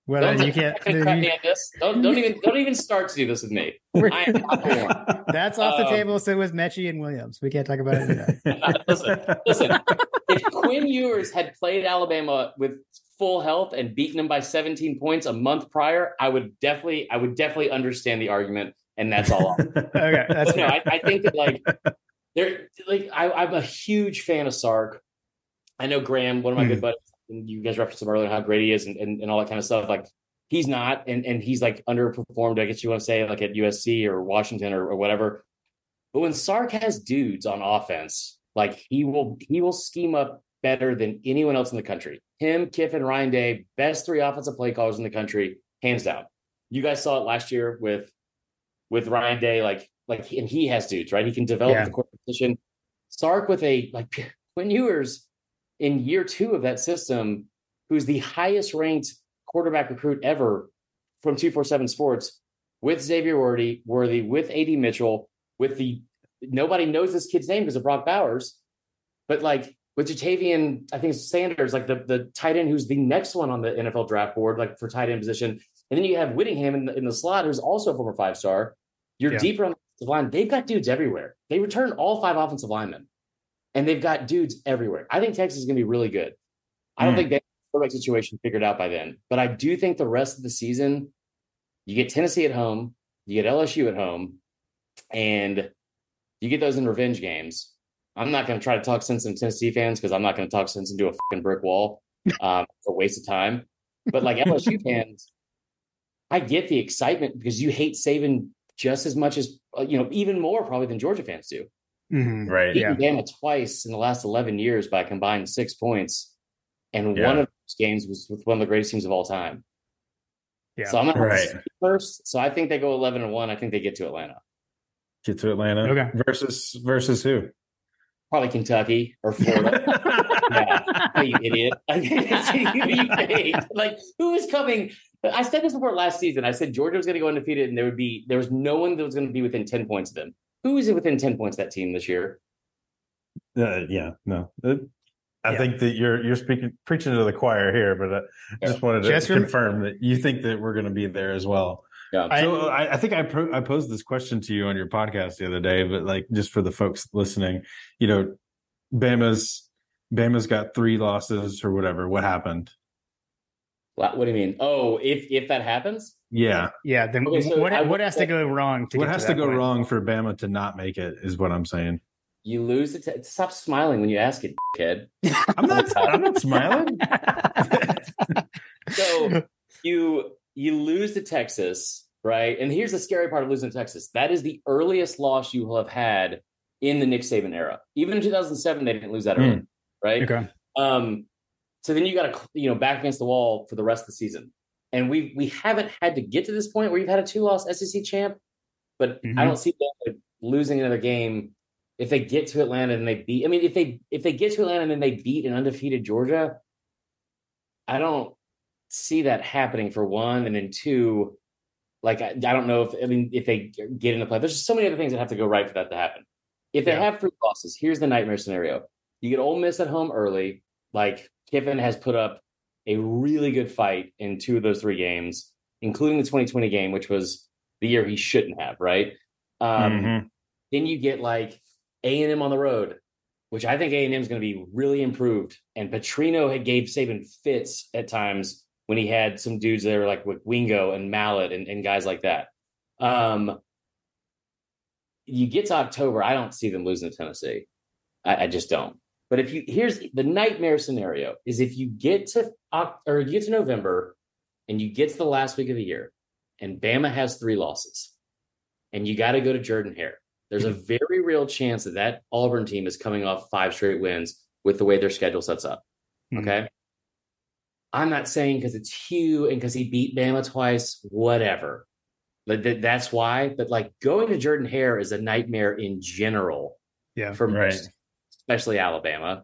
Well, don't, you can't. Crack me at this. Don't even start to do this with me. I am not the one. That's off the table. So was Mechie and Williams. We can't talk about it today. Listen. If Quinn Ewers had played Alabama with full health and beaten them by 17 points a month prior, I would definitely understand the argument, and that's all. Okay, that's no. I think that I'm a huge fan of Sark. I know Graham, one of my good buddies. And you guys referenced him earlier, how great he is and all that kind of stuff. Like, he's not, and he's like underperformed, I guess you want to say, like at USC or Washington or whatever. But when Sark has dudes on offense, like he will scheme up better than anyone else in the country. Him, Kiffin, Ryan Day, best three offensive play callers in the country, hands down. You guys saw it last year with Ryan Day, like and he has dudes, right? He can develop the court position. Sark with Quinn Ewers in year two of that system, who's the highest ranked quarterback recruit ever from 247 Sports, with Xavier Worthy, with AD Mitchell, with the, nobody knows this kid's name because of Brock Bowers, but like with Jatavian, I think it's Sanders, like the tight end, who's the next one on the NFL draft board, like for tight end position. And then you have Whittingham in the slot, who's also a former 5-star. You're deeper on the line. They've got dudes everywhere. They return all five offensive linemen. And they've got dudes everywhere. I think Texas is going to be really good. I don't think they have the quarterback situation figured out by then. But I do think the rest of the season, you get Tennessee at home, you get LSU at home, and you get those in revenge games. I'm not going to try to talk sense into Tennessee fans because I'm not going to talk sense into a fucking brick wall. It's a waste of time. But like LSU fans, I get the excitement because you hate Saban just as much as, even more probably than Georgia fans do. Mm-hmm. Right. Yeah. Bama twice in the last 11 years by a combined 6 points, and one of those games was with one of the greatest teams of all time. Yeah. So I'm not first. So I think they go 11-1. I think they get to Atlanta. Get to Atlanta. Okay. Versus who? Probably Kentucky or Florida. Yeah, you idiot! Like, who is coming? I said this before last season. I said Georgia was going to go undefeated, and there was no one that was going to be within 10 points of them. Who is it within 10 points of that team this year? Think that you're preaching to the choir here, but I just wanted to confirm that you think that we're going to be there as well. Yeah. So I think I posed this question to you on your podcast the other day, but like just for the folks listening, Bama's got 3 losses or whatever. What happened? What do you mean? Oh, if that happens? Yeah. Yeah. Then okay, so what has to go wrong? What has to go wrong for Bama to not make it is what I'm saying. You lose it. Stop smiling when you ask it, kid. I'm not smiling. So you lose to Texas, right? And here's the scary part of losing to Texas. That is the earliest loss you will have had in the Nick Saban era. Even in 2007, they didn't lose that early, right? Okay. So then you got to, back against the wall for the rest of the season. And we haven't had to get to this point where you've had a 2-loss SEC champ, but I don't see them losing another game. If they get to Atlanta and if they get to Atlanta and then they beat an undefeated Georgia, I don't see that happening for one. And then two, like, I don't know if they get in the play, there's just so many other things that have to go right for that to happen. If they have 3 losses, here's the nightmare scenario. You get Ole Miss at home early. Like, Kiffin has put up a really good fight in 2 of those 3 games, including the 2020 game, which was the year he shouldn't have, right? Then you get like A&M on the road, which I think A&M is going to be really improved. And Petrino had gave Saban fits at times when he had some dudes that were like with Wingo and Mallet and guys like that. You get to October, I don't see them losing to Tennessee. I just don't. But here's the nightmare scenario is if you get to November and you get to the last week of the year and Bama has 3 losses and you got to go to Jordan-Hare, there's a very real chance that Auburn team is coming off 5 straight wins with the way their schedule sets up. Okay. I'm not saying because it's Hugh and because he beat Bama twice, whatever. That's why. But like going to Jordan-Hare is a nightmare in general. Yeah. For most. Especially Alabama.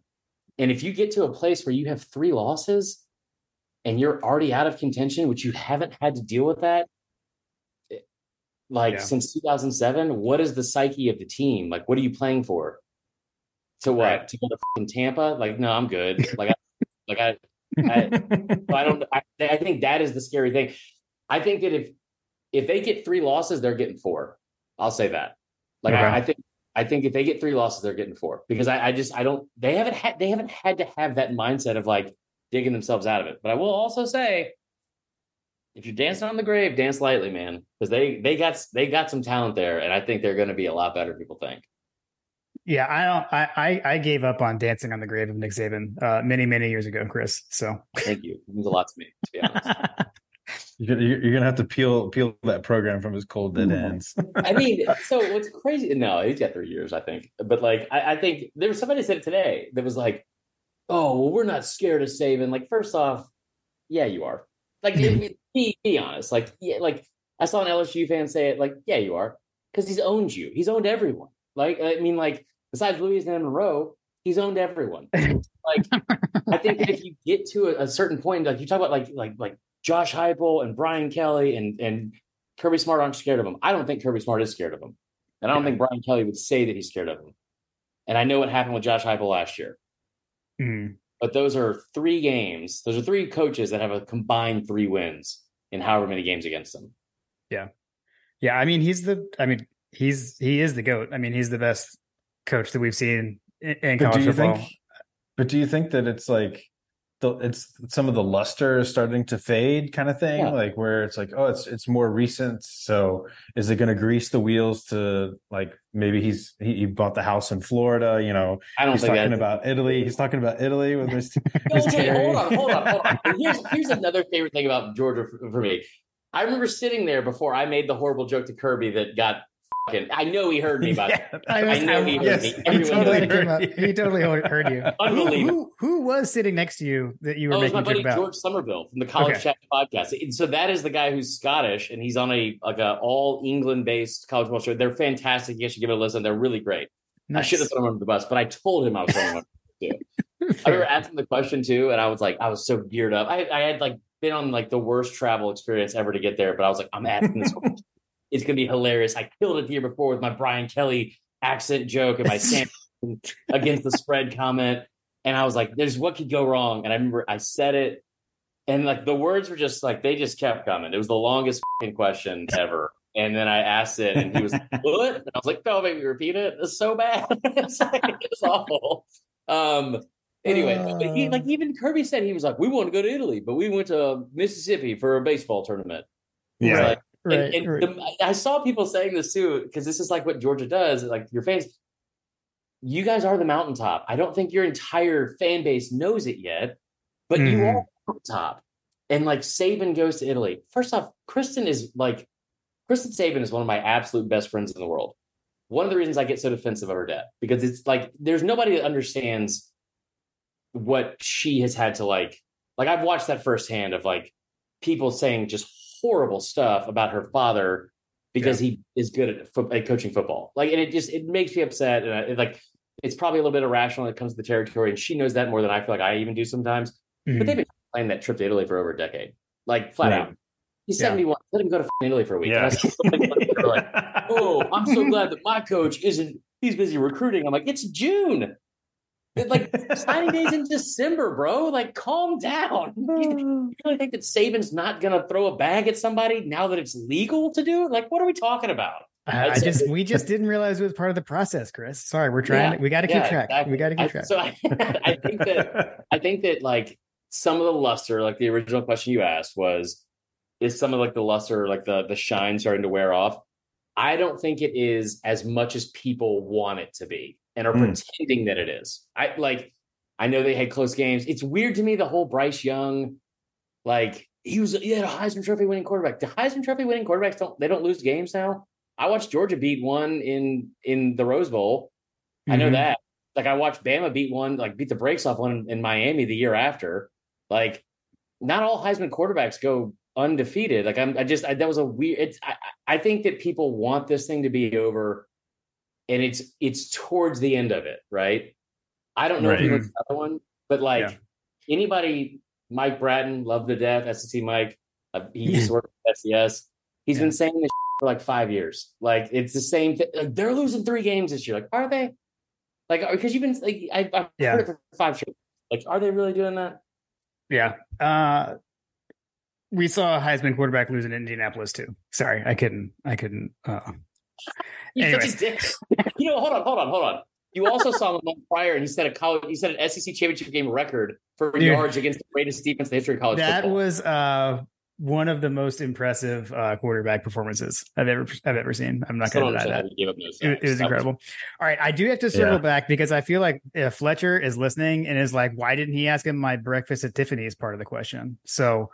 And if you get to a place where you have 3 losses and you're already out of contention, which you haven't had to deal with that, since 2007, what is the psyche of the team? Like, what are you playing for? To what? Right. To go to Tampa? Like, no, I'm good. Like, I, like I, I think that is the scary thing. I think that if they get three losses, they're getting four. I'll say that. Like, okay. I think if they get three losses, they're getting four, because they haven't had to have that mindset of like digging themselves out of it. But I will also say, if you're dancing on the grave, dance lightly, man, because they got some talent there, and I think they're going to be a lot better than people think. Yeah, I gave up on dancing on the grave of Nick Saban many years ago, Chris. So thank you. It means a lot to me, to be honest. You're gonna have to peel that program from his cold dead ends. I mean, so what's crazy? No, he's got 3 years, I think. But like, I think there was somebody said it today that was like, "Oh, well, we're not scared of Saban." Like, first off, yeah, you are. Like, be honest. Like, yeah, like I saw an LSU fan say it. Like, yeah, you are, because he's owned you. He's owned everyone. Like, I mean, like besides Louisiana Monroe, he's owned everyone. Like, I think that if you get to a certain point, like you talk about, like. Josh Heupel and Brian Kelly and Kirby Smart aren't scared of him. I don't think Kirby Smart is scared of him. And I don't think Brian Kelly would say that he's scared of him. And I know what happened with Josh Heupel last year. Mm. But those are three games. Those are three coaches that have a combined 3 wins in however many games against them. Yeah. Yeah. I mean, he is the GOAT. I mean, he's the best coach that we've seen in college football. But do you think that it's like, it's some of the luster is starting to fade, kind of thing, yeah. Like where it's like, oh, it's more recent. So is it going to grease the wheels to like maybe he bought the house in Florida? You know, I don't. He's think talking that. About Italy. He's talking about Italy with Mr. Hold on. Here's another favorite thing about Georgia for me. I remember sitting there before I made the horrible joke to Kirby that got. I know he heard me, by the way. I know he heard me. He totally heard you. Unbelievable. Who was sitting next to you that you were making a joke about? George Somerville from the College Chat podcast. And so that is the guy who's Scottish, and he's on a all England based college football show. They're fantastic. You should give it a listen. They're really great. Nice. I should have thrown him under the bus, but I told him I was throwing him under the bus too. I remember asking the question too, and I was like, I was so geared up. I had like been on like the worst travel experience ever to get there, but I was like, I'm asking this question. It's going to be hilarious. I killed it the year before with my Brian Kelly accent joke and my Sam against the spread comment. And I was like, there's what could go wrong. And I remember I said it, and like the words were just like, they just kept coming. It was the longest question ever. And then I asked it, and he was like, what? And I was like, no, make me repeat it. It's so bad. It's like, it's awful. Anyway, like even Kirby said, he was like, we want to go to Italy, but we went to Mississippi for a baseball tournament. Yeah. Like, Right. I saw people saying this too, because this is like what Georgia does. Like your fans, you guys are the mountaintop. I don't think your entire fan base knows it yet, but you are the mountaintop. And like Saban goes to Italy. First off, Kristen Saban is one of my absolute best friends in the world. One of the reasons I get so defensive of her death, because it's like there's nobody that understands what she has had to like I've watched that firsthand of like people saying just horrible stuff about her father because he is good at coaching football. Like, and it makes me upset. And it's probably a little bit irrational when it comes to the territory. And she knows that more than I feel like I even do sometimes, but they've been planning that trip to Italy for over a decade, like flat out. He's 71. Let him go to Italy for a week. Yeah. And I like, oh, I'm so glad that my coach he's busy recruiting. I'm like, it's June. It's like signing days in December, bro. Like, calm down. You really think that Saban's not going to throw a bag at somebody now that it's legal to do it? Like, what are we talking about? We just didn't realize it was part of the process, Chris. Sorry, we're trying. We got to keep track. Exactly. We got to keep track. So I think that like some of the luster, like the original question you asked was, is some of like the luster, like the shine starting to wear off? I don't think it is as much as people want it to be and are pretending that it is. I know they had close games. It's weird to me, the whole Bryce Young, like he had a Heisman Trophy winning quarterback. The Heisman Trophy winning quarterbacks don't lose games now. I watched Georgia beat one in the Rose Bowl. I know that. Like I watched Bama beat one, like beat the brakes off one in Miami the year after. Like not all Heisman quarterbacks go undefeated. Like that was a weird. I think that people want this thing to be over. And it's towards the end of it, right? I don't know if you look at the other one, but like anybody, Mike Bratton, loved to death, SEC Mike. He used to work at SES. He's been saying this for like 5 years. Like it's the same thing. Like, they're losing 3 games this year. Like, are they? Like, because you've been like I've heard it for 5 years. Like, are they really doing that? Yeah. We saw a Heisman quarterback lose in Indianapolis too. Sorry, I couldn't. You know, hold on. You also saw him on fire, and he set an SEC championship game record for yards against the greatest defense in the history of college football. That was one of the most impressive quarterback performances I've ever seen. I'm not going to deny that. It was incredible. All right, I do have to circle back because I feel like if Fletcher is listening and is like, why didn't he ask him my breakfast at Tiffany's part of the question? So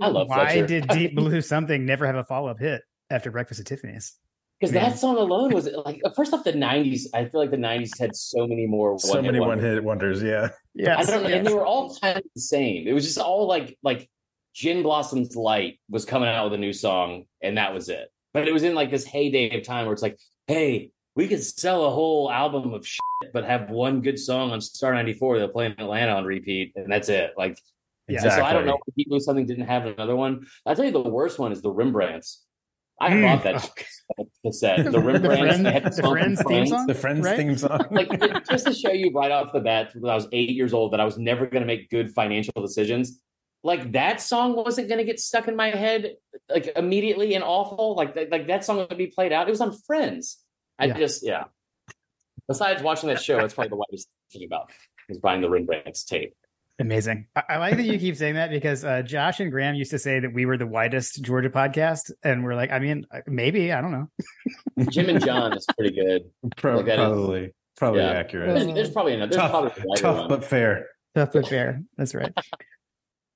I love why Fletcher. Did Deep Blue Something never have a follow-up hit after Breakfast at Tiffany's? Because that song alone was like, first off, the 90s. I feel like the 90s had so many more one-hit wonders. Yeah. Yeah. And they were all kind of the same. It was just all like Gin Blossom's Light was coming out with a new song, and that was it. But it was in like this heyday of time where it's like, hey, we could sell a whole album of shit, but have one good song on Star 94 they'll play in Atlanta on repeat, and that's it. Like, exactly. So I don't know if Deep Blue Something didn't have another one. I'll tell you the worst one is the Rembrandts. I bought that cassette. The Rembrandts, the Friends theme song. Like, just to show you right off the bat, when I was 8 years old, that I was never going to make good financial decisions. Like, that song wasn't going to get stuck in my head like immediately and awful. Like that song would be played out. It was on Friends. I just. Besides watching that show, that's probably the widest thing about is buying the Rembrandts tape. Amazing. I like that you keep saying that because Josh and Graham used to say that we were the widest Georgia podcast, and we're like, I mean, maybe, I don't know. Jim and John is pretty good. Probably accurate. There's probably another tough but fair. Tough but fair. That's right.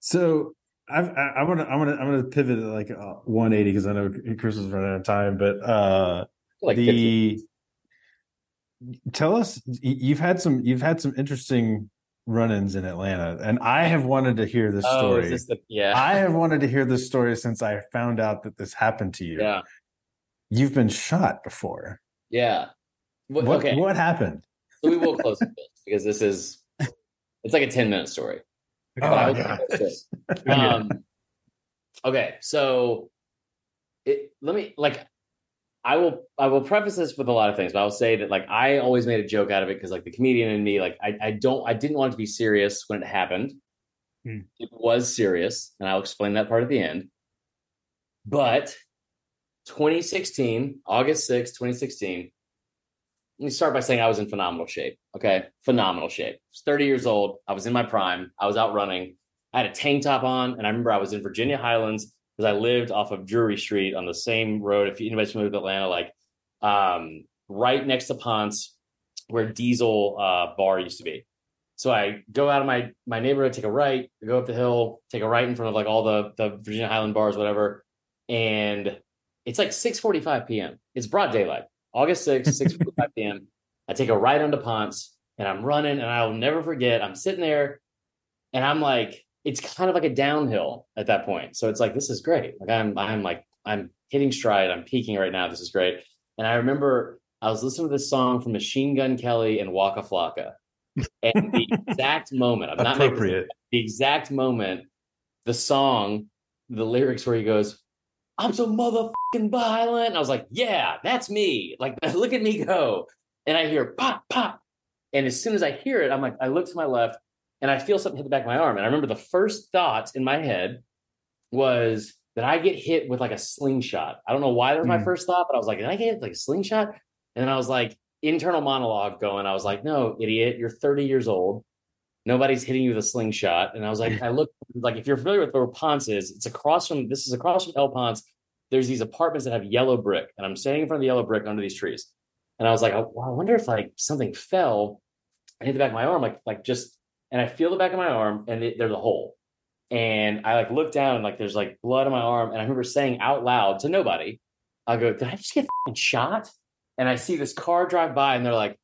So I'm gonna pivot at like 180 because I know Chris is running out of time, but tell us you've had some interesting run-ins in Atlanta, and I have wanted to hear this story. I have wanted to hear this story since I found out that this happened to you. Yeah, you've been shot before. Yeah, what happened? So we will close with this because it's like a 10-minute story. Okay, so I will preface this with a lot of things, but I'll say that like I always made a joke out of it because like the comedian in me, like I didn't want it to be serious when it happened. Mm. It was serious, and I'll explain that part at the end. But 2016, August 6, 2016. Let me start by saying I was in phenomenal shape. Okay, phenomenal shape. I was 30 years old. I was in my prime. I was out running. I had a tank top on, and I remember I was in Virginia Highlands. I lived off of Drury Street on the same road. If anybody's familiar with Atlanta, like right next to Ponce, where Diesel Bar used to be. So I go out of my neighborhood, take a right, go up the hill, take a right in front of like all the Virginia Highland bars, whatever. And it's like 6:45 p.m. It's broad daylight, August 6, 6:45 p.m. I take a right onto Ponce, and I'm running, and I'll never forget. I'm sitting there, and I'm like, it's kind of like a downhill at that point. So it's like, this is great. Like I'm hitting stride. I'm peaking right now. This is great. And I remember I was listening to this song from Machine Gun Kelly and Waka Flocka. And the exact moment, I'm not appropriate. The exact moment, the song, the lyrics where he goes, I'm so motherfucking violent. And I was like, yeah, that's me. Like, look at me go. And I hear pop, pop. And as soon as I hear it, I'm like, I look to my left, and I feel something hit the back of my arm. And I remember the first thought in my head was that I get hit with like a slingshot. I don't know why that was my first thought, but I was like, did I get hit with like a slingshot? And then I was like, internal monologue going. I was like, no, idiot, you're 30 years old. Nobody's hitting you with a slingshot. And I was like, I look like, if you're familiar with where Ponce is, this is across from El Ponce. There's these apartments that have yellow brick. And I'm standing in front of the yellow brick under these trees. And I was like, oh, wow, I wonder if like something fell and hit the back of my arm, like just. And I feel the back of my arm, and there's a hole. And I like look down, and like there's like blood on my arm. And I remember saying out loud to nobody, I go, "Did I just get shot?" And I see this car drive by, and they're like,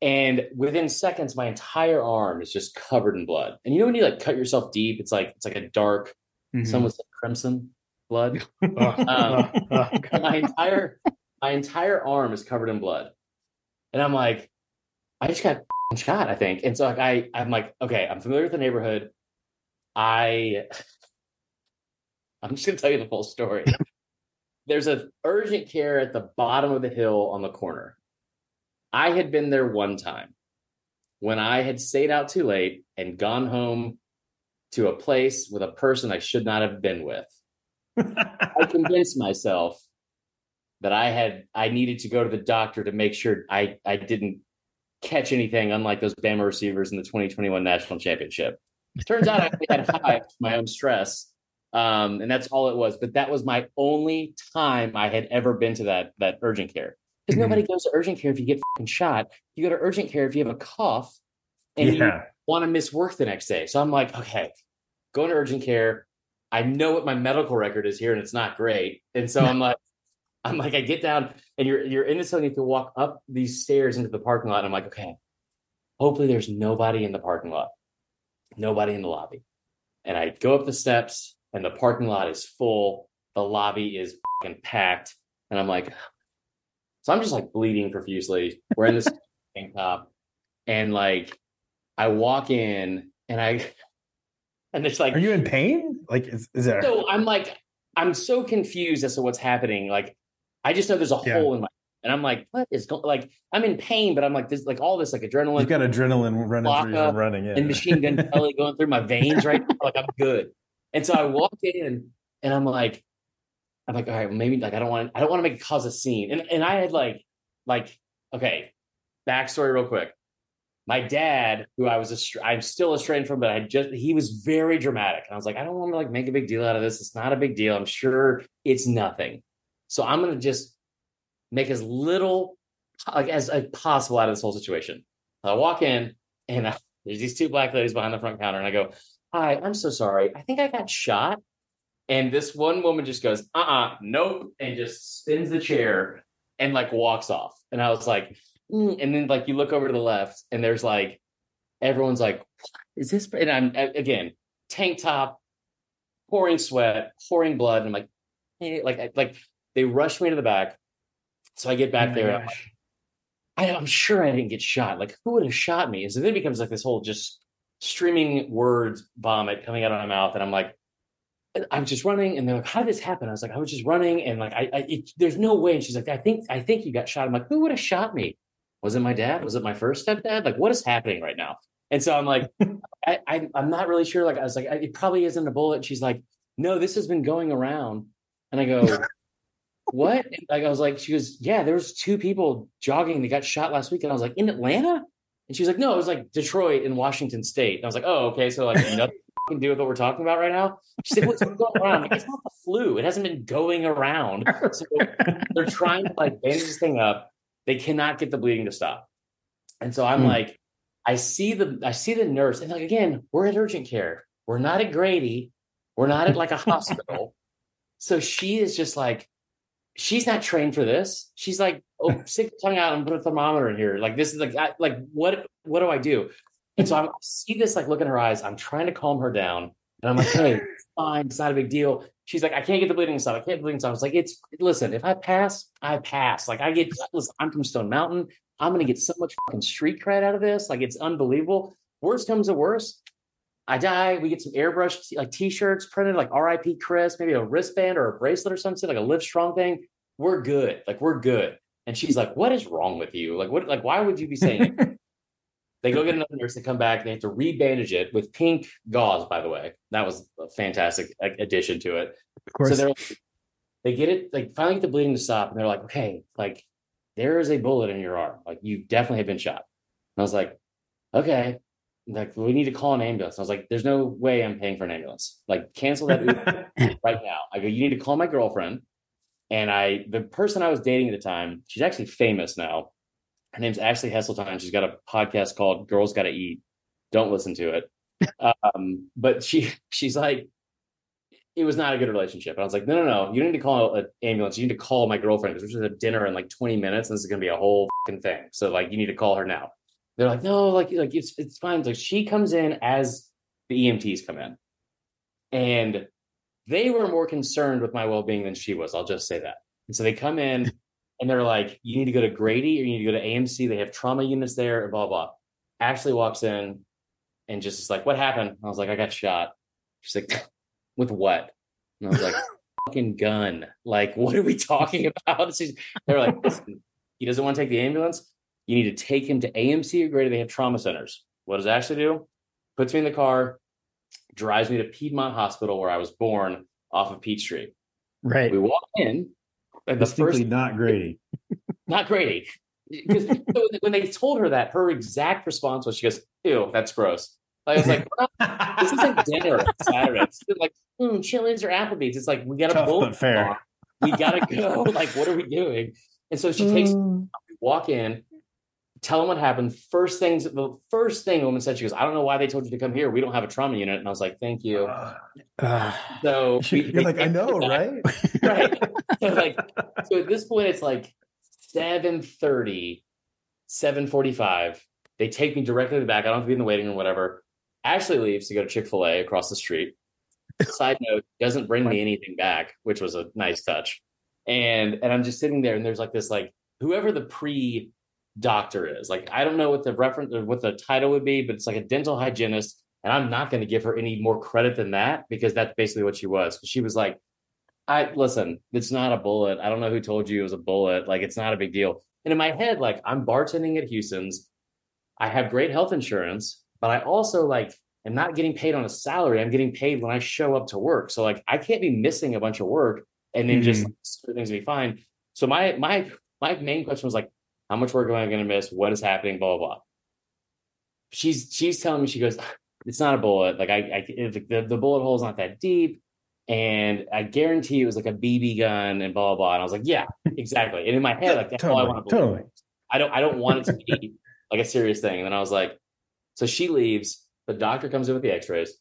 and within seconds, my entire arm is just covered in blood. And you know when you like cut yourself deep, it's like a dark, some would say crimson blood. My entire arm is covered in blood, and I'm like, I just got shot, I think. And so like I'm like, okay, I'm familiar with the neighborhood. I'm just gonna tell you the full story. There's an urgent care at the bottom of the hill on the corner. I had been there one time. when I had stayed out too late and gone home to a place with a person I should not have been with. I convinced myself that I needed to go to the doctor to make sure I didn't catch anything, unlike those Bama receivers in the 2021 National Championship. Turns out I only had high my own stress. And that's all it was. But that was my only time I had ever been to that urgent care. Because nobody goes to urgent care if you get fucking shot. You go to urgent care if you have a cough and you want to miss work the next day. So I'm like, okay, going to urgent care. I know what my medical record is here and it's not great. And so I'm like, I get down and you're in this, you have to walk up these stairs into the parking lot. And I'm like, okay, hopefully there's nobody in the parking lot, nobody in the lobby. And I go up the steps and the parking lot is full. The lobby is fucking packed. And I'm like, so I'm just like bleeding profusely. We're in this tank top. And like, I walk in and it's like, are you in pain? Like, is there? So I'm like, I'm so confused as to what's happening. Like, I just know there's a hole in my, and I'm like, what is going, like, I'm in pain, but I'm like, this, like all this, like adrenaline. You've got adrenaline running through you, running in. And machine gun belly going through my veins right now. Like, I'm good. And so I walk in and I'm like, all right, well, maybe like, I don't want to make it cause a scene. And I had like, okay, backstory real quick. My dad, who I'm still estranged from, but he was very dramatic. And I was like, I don't want to like make a big deal out of this. It's not a big deal. I'm sure it's nothing. So I'm going to just make as little like as possible out of this whole situation. I walk in and there's these two black ladies behind the front counter. And I go, hi, I'm so sorry. I think I got shot. And this one woman just goes, nope. And just spins the chair and like walks off. And I was like, and then like you look over to the left and there's like everyone's like, what is this? And I'm again tank top, pouring sweat, pouring blood, and I'm like, hey, like they rushed me to the back. So I get back there and I'm like, I'm sure I didn't get shot, like who would have shot me? And so then it becomes like this whole just streaming words vomit coming out of my mouth, and I'm like, I'm just running. And they're like, how did this happen? I was like, I was just running and like there's no way. And she's like, I think you got shot. I'm like, who would have shot me? Was it my dad? Was it my first stepdad? Like, what is happening right now? And so I'm like, I'm not really sure. Like, I was like, it probably isn't a bullet. And she's like, no, this has been going around. And I go, what? And like, I was like, she goes, yeah, there was two people jogging. They got shot last week. And I was like, in Atlanta? And she's like, no, it was like Detroit and Washington State. And I was like, oh, okay. So like, you know, can do with what we're talking about right now. She said, what's going on? Like, it's not the flu. It hasn't been going around. So they're trying to like bandage this thing up. They cannot get the bleeding to stop. And so I'm like, I see the nurse. And like, again, we're at urgent care. We're not at Grady. We're not at like a hospital. So she is just like, she's not trained for this. She's like, oh, stick your tongue out and put a thermometer in here. Like, this is like, what do I do? And so I see this like look in her eyes. I'm trying to calm her down. And I'm like, hey, it's fine. It's not a big deal. She's like, I can't get the bleeding to stop. I can't get the bleeding to stop. I was like, listen, if I pass, I pass. Like, I'm from Stone Mountain. I'm going to get so much fucking street cred out of this. Like, it's unbelievable. Worst comes to worst. I die. We get some airbrushed like t-shirts printed, like RIP Chris, maybe a wristband or a bracelet or something, like a Live Strong thing. We're good. Like, we're good. And she's like, what is wrong with you? Like, what? Like, why would you be saying it? They go get another nurse, they come back, and they have to rebandage it with pink gauze, by the way. That was a fantastic addition to it. Of course. So they get it, like finally get the bleeding to stop, and they're like, okay, like there is a bullet in your arm. Like, you definitely have been shot. And I was like, okay. Like, we need to call an ambulance. And I was like, there's no way I'm paying for an ambulance. Like, cancel that right now. I go, you need to call my girlfriend. And the person I was dating at the time, she's actually famous now. Her name's Ashley Hesseltine. She's got a podcast called Girls Gotta Eat. Don't listen to it. But she's like, it was not a good relationship. And I was like, no. You don't need to call an ambulance. You need to call my girlfriend because we're just at dinner in like 20 minutes. And this is going to be a whole fucking thing. So like, you need to call her now. They're like, no, like it's fine. Like, she comes in as the EMTs come in. And they were more concerned with my well-being than she was. I'll just say that. And so they come in. And they're like, you need to go to Grady or you need to go to AMC. They have trauma units there and blah, blah. Ashley walks in and just is like, what happened? I was like, I got shot. She's like, with what? And I was like, fucking gun. Like, what are we talking about? They're like, listen, he doesn't want to take the ambulance. You need to take him to AMC or greater. They have trauma centers. What does Ashley do? Puts me in the car, drives me to Piedmont Hospital, where I was born, off of Peachtree. Right. We walk in. And the first, not Grady. Not Grady. Because when they told her that, her exact response was, she goes, ew, that's gross. I was like, well, this isn't dinner on Saturday. It's like, Chili's or Applebee's. It's like, we got to bowl. Fair. We got to go. Like, what are we doing? And so she takes, we walk in, tell them what happened. The first thing the woman said, she goes, I don't know why they told you to come here. We don't have a trauma unit. And I was like, thank you. So you're like, I know, right? Right. So at this point, it's like 7:30, 7:45. They take me directly to the back. I don't have to be in the waiting room, whatever. Ashley leaves to go to Chick-fil-A across the street. Side note, doesn't bring me anything back, which was a nice touch. And I'm just sitting there, and there's like this, like, whoever the pre-doctor is, like, I don't know what the reference or what the title would be, but it's like a dental hygienist. And I'm not going to give her any more credit than that, because that's basically what she was. She was like, listen, it's not a bullet. I don't know who told you it was a bullet. Like, it's not a big deal. And in my head, like, I'm bartending at Houston's. I have great health insurance, but I also, like, am not getting paid on a salary. I'm getting paid when I show up to work. So, like, I can't be missing a bunch of work and then just, like, things will be fine. So my main question was, like, how much work am I going to miss? What is happening? Blah, blah, blah. She's telling me, she goes, it's not a bullet. Like, the bullet hole is not that deep. And I guarantee it was like a BB gun and blah, blah, blah. And I was like, yeah, exactly. And in my head, like, that's totally, all I want to believe. Totally. I don't want it to be like a serious thing. And then I was like, so she leaves. The doctor comes in with the x-rays,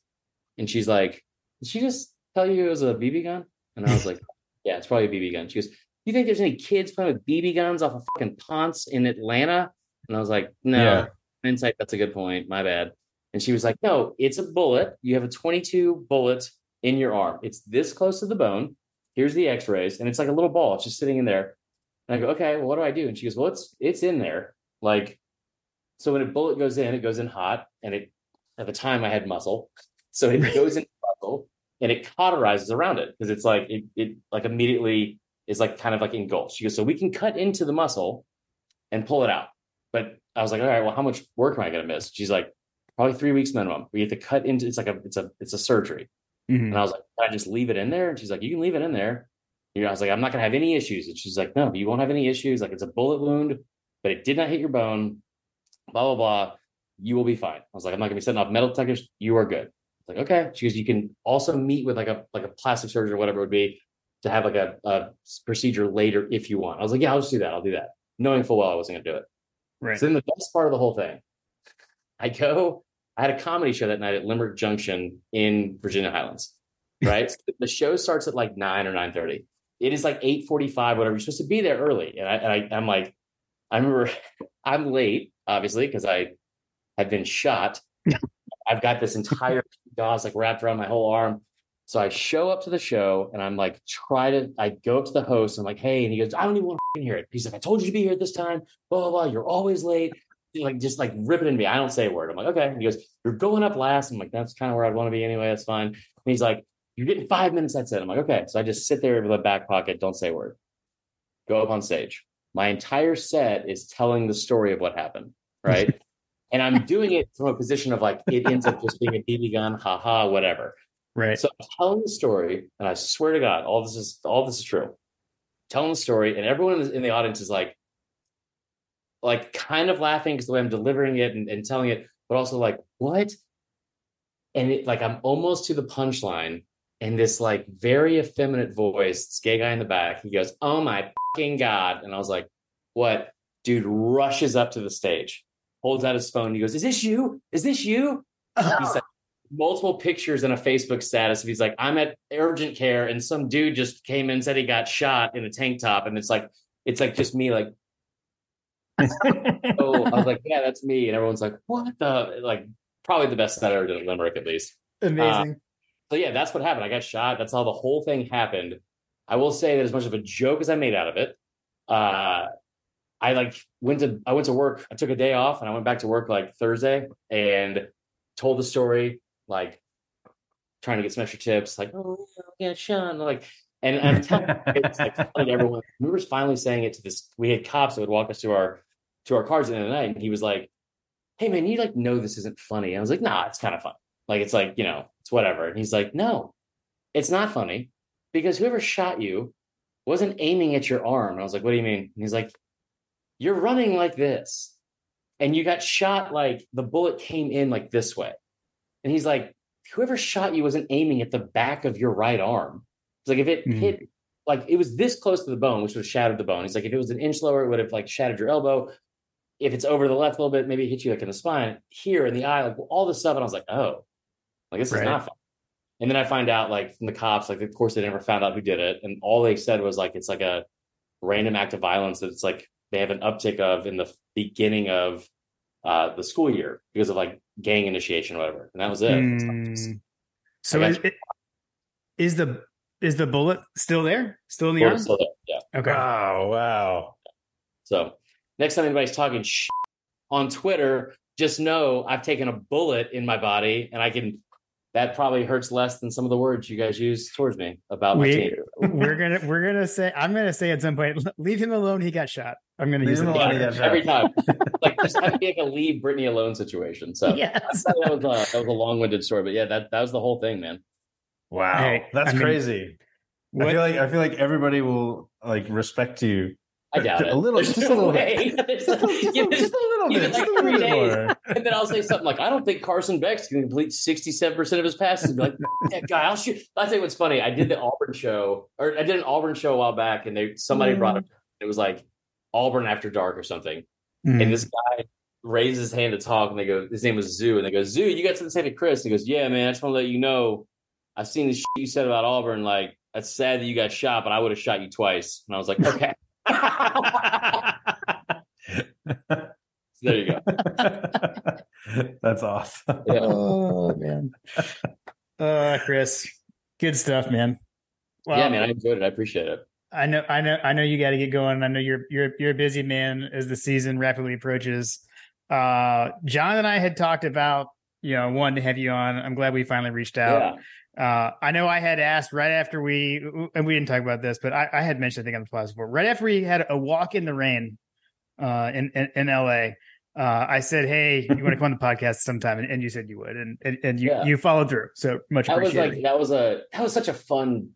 and she's like, did she just tell you it was a BB gun? And I was like, yeah, it's probably a BB gun. She goes, you think there's any kids playing with BB guns off of fucking Ponce in Atlanta? And I was like, no. Yeah. Hindsight, that's a good point. My bad. And she was like, no, it's a bullet. You have a 22 bullet in your arm. It's this close to the bone. Here's the x-rays. And it's like a little ball. It's just sitting in there. And I go, okay, well, what do I do? And she goes, well, it's in there. Like, so when a bullet goes in, it goes in hot. And it, at the time, I had muscle. So it goes in muscle and it cauterizes around it. Cause it's like, it like immediately is like kind of like engulfed. She goes, so we can cut into the muscle and pull it out. But I was like, all right, well, how much work am I going to miss? She's like, probably 3 weeks minimum. We have to cut into, it's a surgery. Mm-hmm. And I was like, can I just leave it in there? And she's like, you can leave it in there. You know, I was like, I'm not going to have any issues. And she's like, no, you won't have any issues. Like, it's a bullet wound, but it did not hit your bone, blah, blah, blah. You will be fine. I was like, I'm not going to be setting off metal detectors. You are good. I was like, okay. She goes, you can also meet with like a plastic surgeon or whatever it would be to have like a procedure later if you want. I was like, yeah, I'll just do that. I'll do that. Knowing full well I wasn't going to do it. Right. So then the best part of the whole thing, I had a comedy show that night at Limerick Junction in Virginia Highlands, right? So the show starts at like 9 or 9:30. It is like 8:45, whatever. You're supposed to be there early. And I'm like, I remember I'm late, obviously, because I had been shot. I've got this entire gauze like wrapped around my whole arm. So I show up to the show and I'm like, I go up to the host. I'm like, hey, and he goes, I don't even want to hear it. He's like, I told you to be here at this time. Blah, blah, blah. You're always late. Like, just like ripping into me. I don't say a word. I'm like, okay. And he goes, you're going up last. I'm like, that's kind of where I'd want to be anyway. That's fine. And he's like, you're getting 5 minutes. That's it. I'm like, okay. So I just sit there with my back pocket. Don't say a word. Go up on stage. My entire set is telling the story of what happened. Right. And I'm doing it from a position of like, it ends up just being a BB gun. Ha ha, whatever. Right. So I'm telling the story. And I swear to God, all this is true. Telling the story. And everyone in the audience is like kind of laughing because the way I'm delivering it and telling it, but also like, what? And it, like, I'm almost to the punchline, and this like very effeminate voice, this gay guy in the back, he goes, oh my fucking God. And I was like, what? Dude rushes up to the stage, holds out his phone. He goes, is this you? Is this you? Oh. He's like, multiple pictures in a Facebook status. He's like, I'm at urgent care and some dude just came in, said he got shot in a tank top. And it's like just me like, oh, I was like, yeah, that's me. And everyone's like, what the, like, probably the best set I ever did at Limerick, at least. Amazing. So yeah, that's what happened. I got shot. That's how the whole thing happened. I will say that as much of a joke as I made out of it, I went to work. I took a day off and I went back to work like Thursday and told the story, like trying to get some extra tips, like, oh yeah, Sean, like. And I'm telling everyone, we were finally saying it to this. We had cops that would walk us through our to our cars the other night, and he was like, hey man, you like know this isn't funny. I was like, nah, it's kind of fun. Like, it's like, you know, it's whatever. And he's like, no, it's not funny because whoever shot you wasn't aiming at your arm. And I was like, what do you mean? And he's like, you're running like this and you got shot, like the bullet came in like this way. And he's like, whoever shot you wasn't aiming at the back of your right arm. It's like, if it hit, like it was this close to the bone, which would have shattered the bone. He's like, if it was an inch lower, it would have like shattered your elbow. If it's over to the left a little bit, maybe it hit you like in the spine, here in the eye, like all this stuff. And I was like, oh, like this is not fun. And then I find out like from the cops, like of course they never found out who did it. And all they said was like, it's like a random act of violence that it's like they have an uptick of in the beginning of the school year because of like gang initiation or whatever. And that was it. So is the bullet still there? Still in the arm? Still there, yeah. Okay. Oh, wow. So next time anybody's talking shit on Twitter, just know I've taken a bullet in my body, and I can. That probably hurts less than some of the words you guys use towards me about my team. We're gonna say, I'm gonna say at some point, leave him alone. He got shot. I'm gonna use it every time. Like just have to be like a leave Brittany alone situation. So yes. that was a long-winded story, but yeah, that was the whole thing, man. Wow, hey, that's crazy. What? I feel like everybody will like respect you. I doubt it. A little bit. Just a little bit. Like 3 days. And then I'll say something like, I don't think Carson Beck's going to complete 67% of his passes. And be like, that guy, I'll shoot. I'll tell you what's funny. I did an Auburn show a while back, and somebody brought up, it was like Auburn After Dark or something. Mm. And this guy raises his hand to talk, and they go, his name was Zoo. And they go, Zoo, you got something to say to Chris? And he goes, yeah, man, I just want to let you know, I've seen the shit you said about Auburn. Like, that's sad that you got shot, but I would have shot you twice. And I was like, okay. So there you go. That's awesome. Yeah. Oh man. Chris, good stuff, man. Well, yeah, man, I enjoyed it. I appreciate it. I know you got to get going. I know you're a busy man as the season rapidly approaches. John and I had talked about, wanting to have you on. I'm glad we finally reached out. Yeah. I know I had asked right after we didn't talk about this, but I had mentioned, I think on the podcast before, right after we had a walk in the rain, in LA, I said, hey, you want to come on the podcast sometime? And you said you would, and you followed through. So much appreciated. That was a fun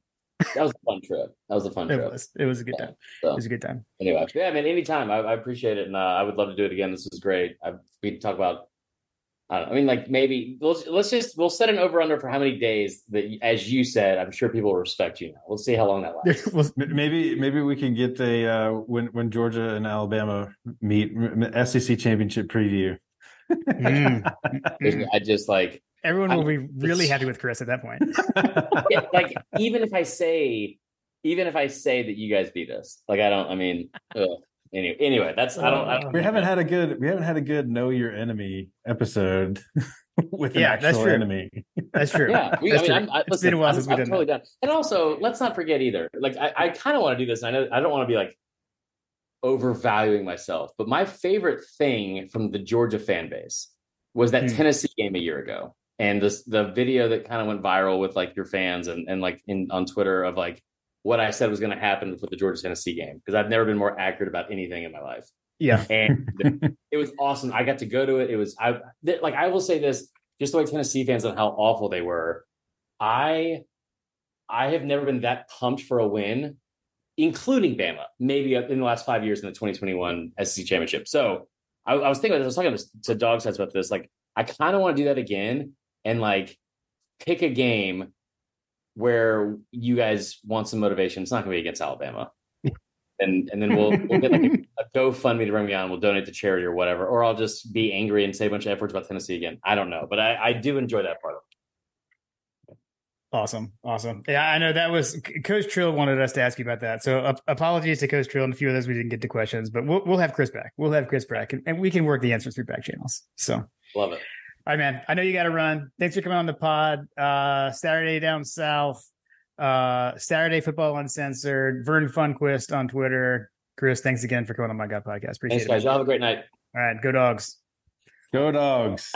trip. It was a good time. So, it was a good time. Anyway, yeah, I mean, anytime I appreciate it. And, I would love to do it again. This was great. We can talk about, I don't know. I mean, like maybe we'll set an over under for how many days that, as you said, I'm sure people will respect you now. We'll see how long that lasts. Well, maybe we can get the when Georgia and Alabama meet, SEC championship preview. I just like everyone will be really happy with Chris at that point. Yeah, like even if I say that you guys beat us, like I don't. I mean. Ugh. Anyway, that's I don't. We haven't had a good know your enemy episode with an actual enemy. That's true. Yeah, it's been a while since we did that. Totally done. And also, let's not forget either. Like, I kind of want to do this, and I know I don't want to be like overvaluing myself, but my favorite thing from the Georgia fan base was that Tennessee game a year ago, and the video that kind of went viral with like your fans and like on Twitter of like. What I said was going to happen with the Georgia Tennessee game, because I've never been more accurate about anything in my life. Yeah, and it was awesome. I got to go to it. It was I will say this, just the way Tennessee fans on how awful they were. I have never been that pumped for a win, including Bama, maybe in the last 5 years in the 2021 SEC championship. So I was thinking about this. I was talking to Dog Sides about this. Like I kind of want to do that again and like pick a game where you guys want some motivation. It's not going to be against Alabama. And then we'll get like a GoFundMe to bring me on. We'll donate to charity or whatever. Or I'll just be angry and say a bunch of F words about Tennessee again. I don't know. But I do enjoy that part of it. Awesome. Yeah, I know that was – Coach Trill wanted us to ask you about that. So apologies to Coach Trill and a few of those we didn't get to questions. But we'll have Chris back. We'll have Chris back. And we can work the answers through back channels. So love it. All right, man. I know you got to run. Thanks for coming on the pod. Saturday Down South, Saturday Football Uncensored, Vern Funquist on Twitter. Chris, thanks again for coming on My God Podcast. Appreciate it. Thanks, guys. Y'all have a great night. All right. Go Dogs. Go Dogs.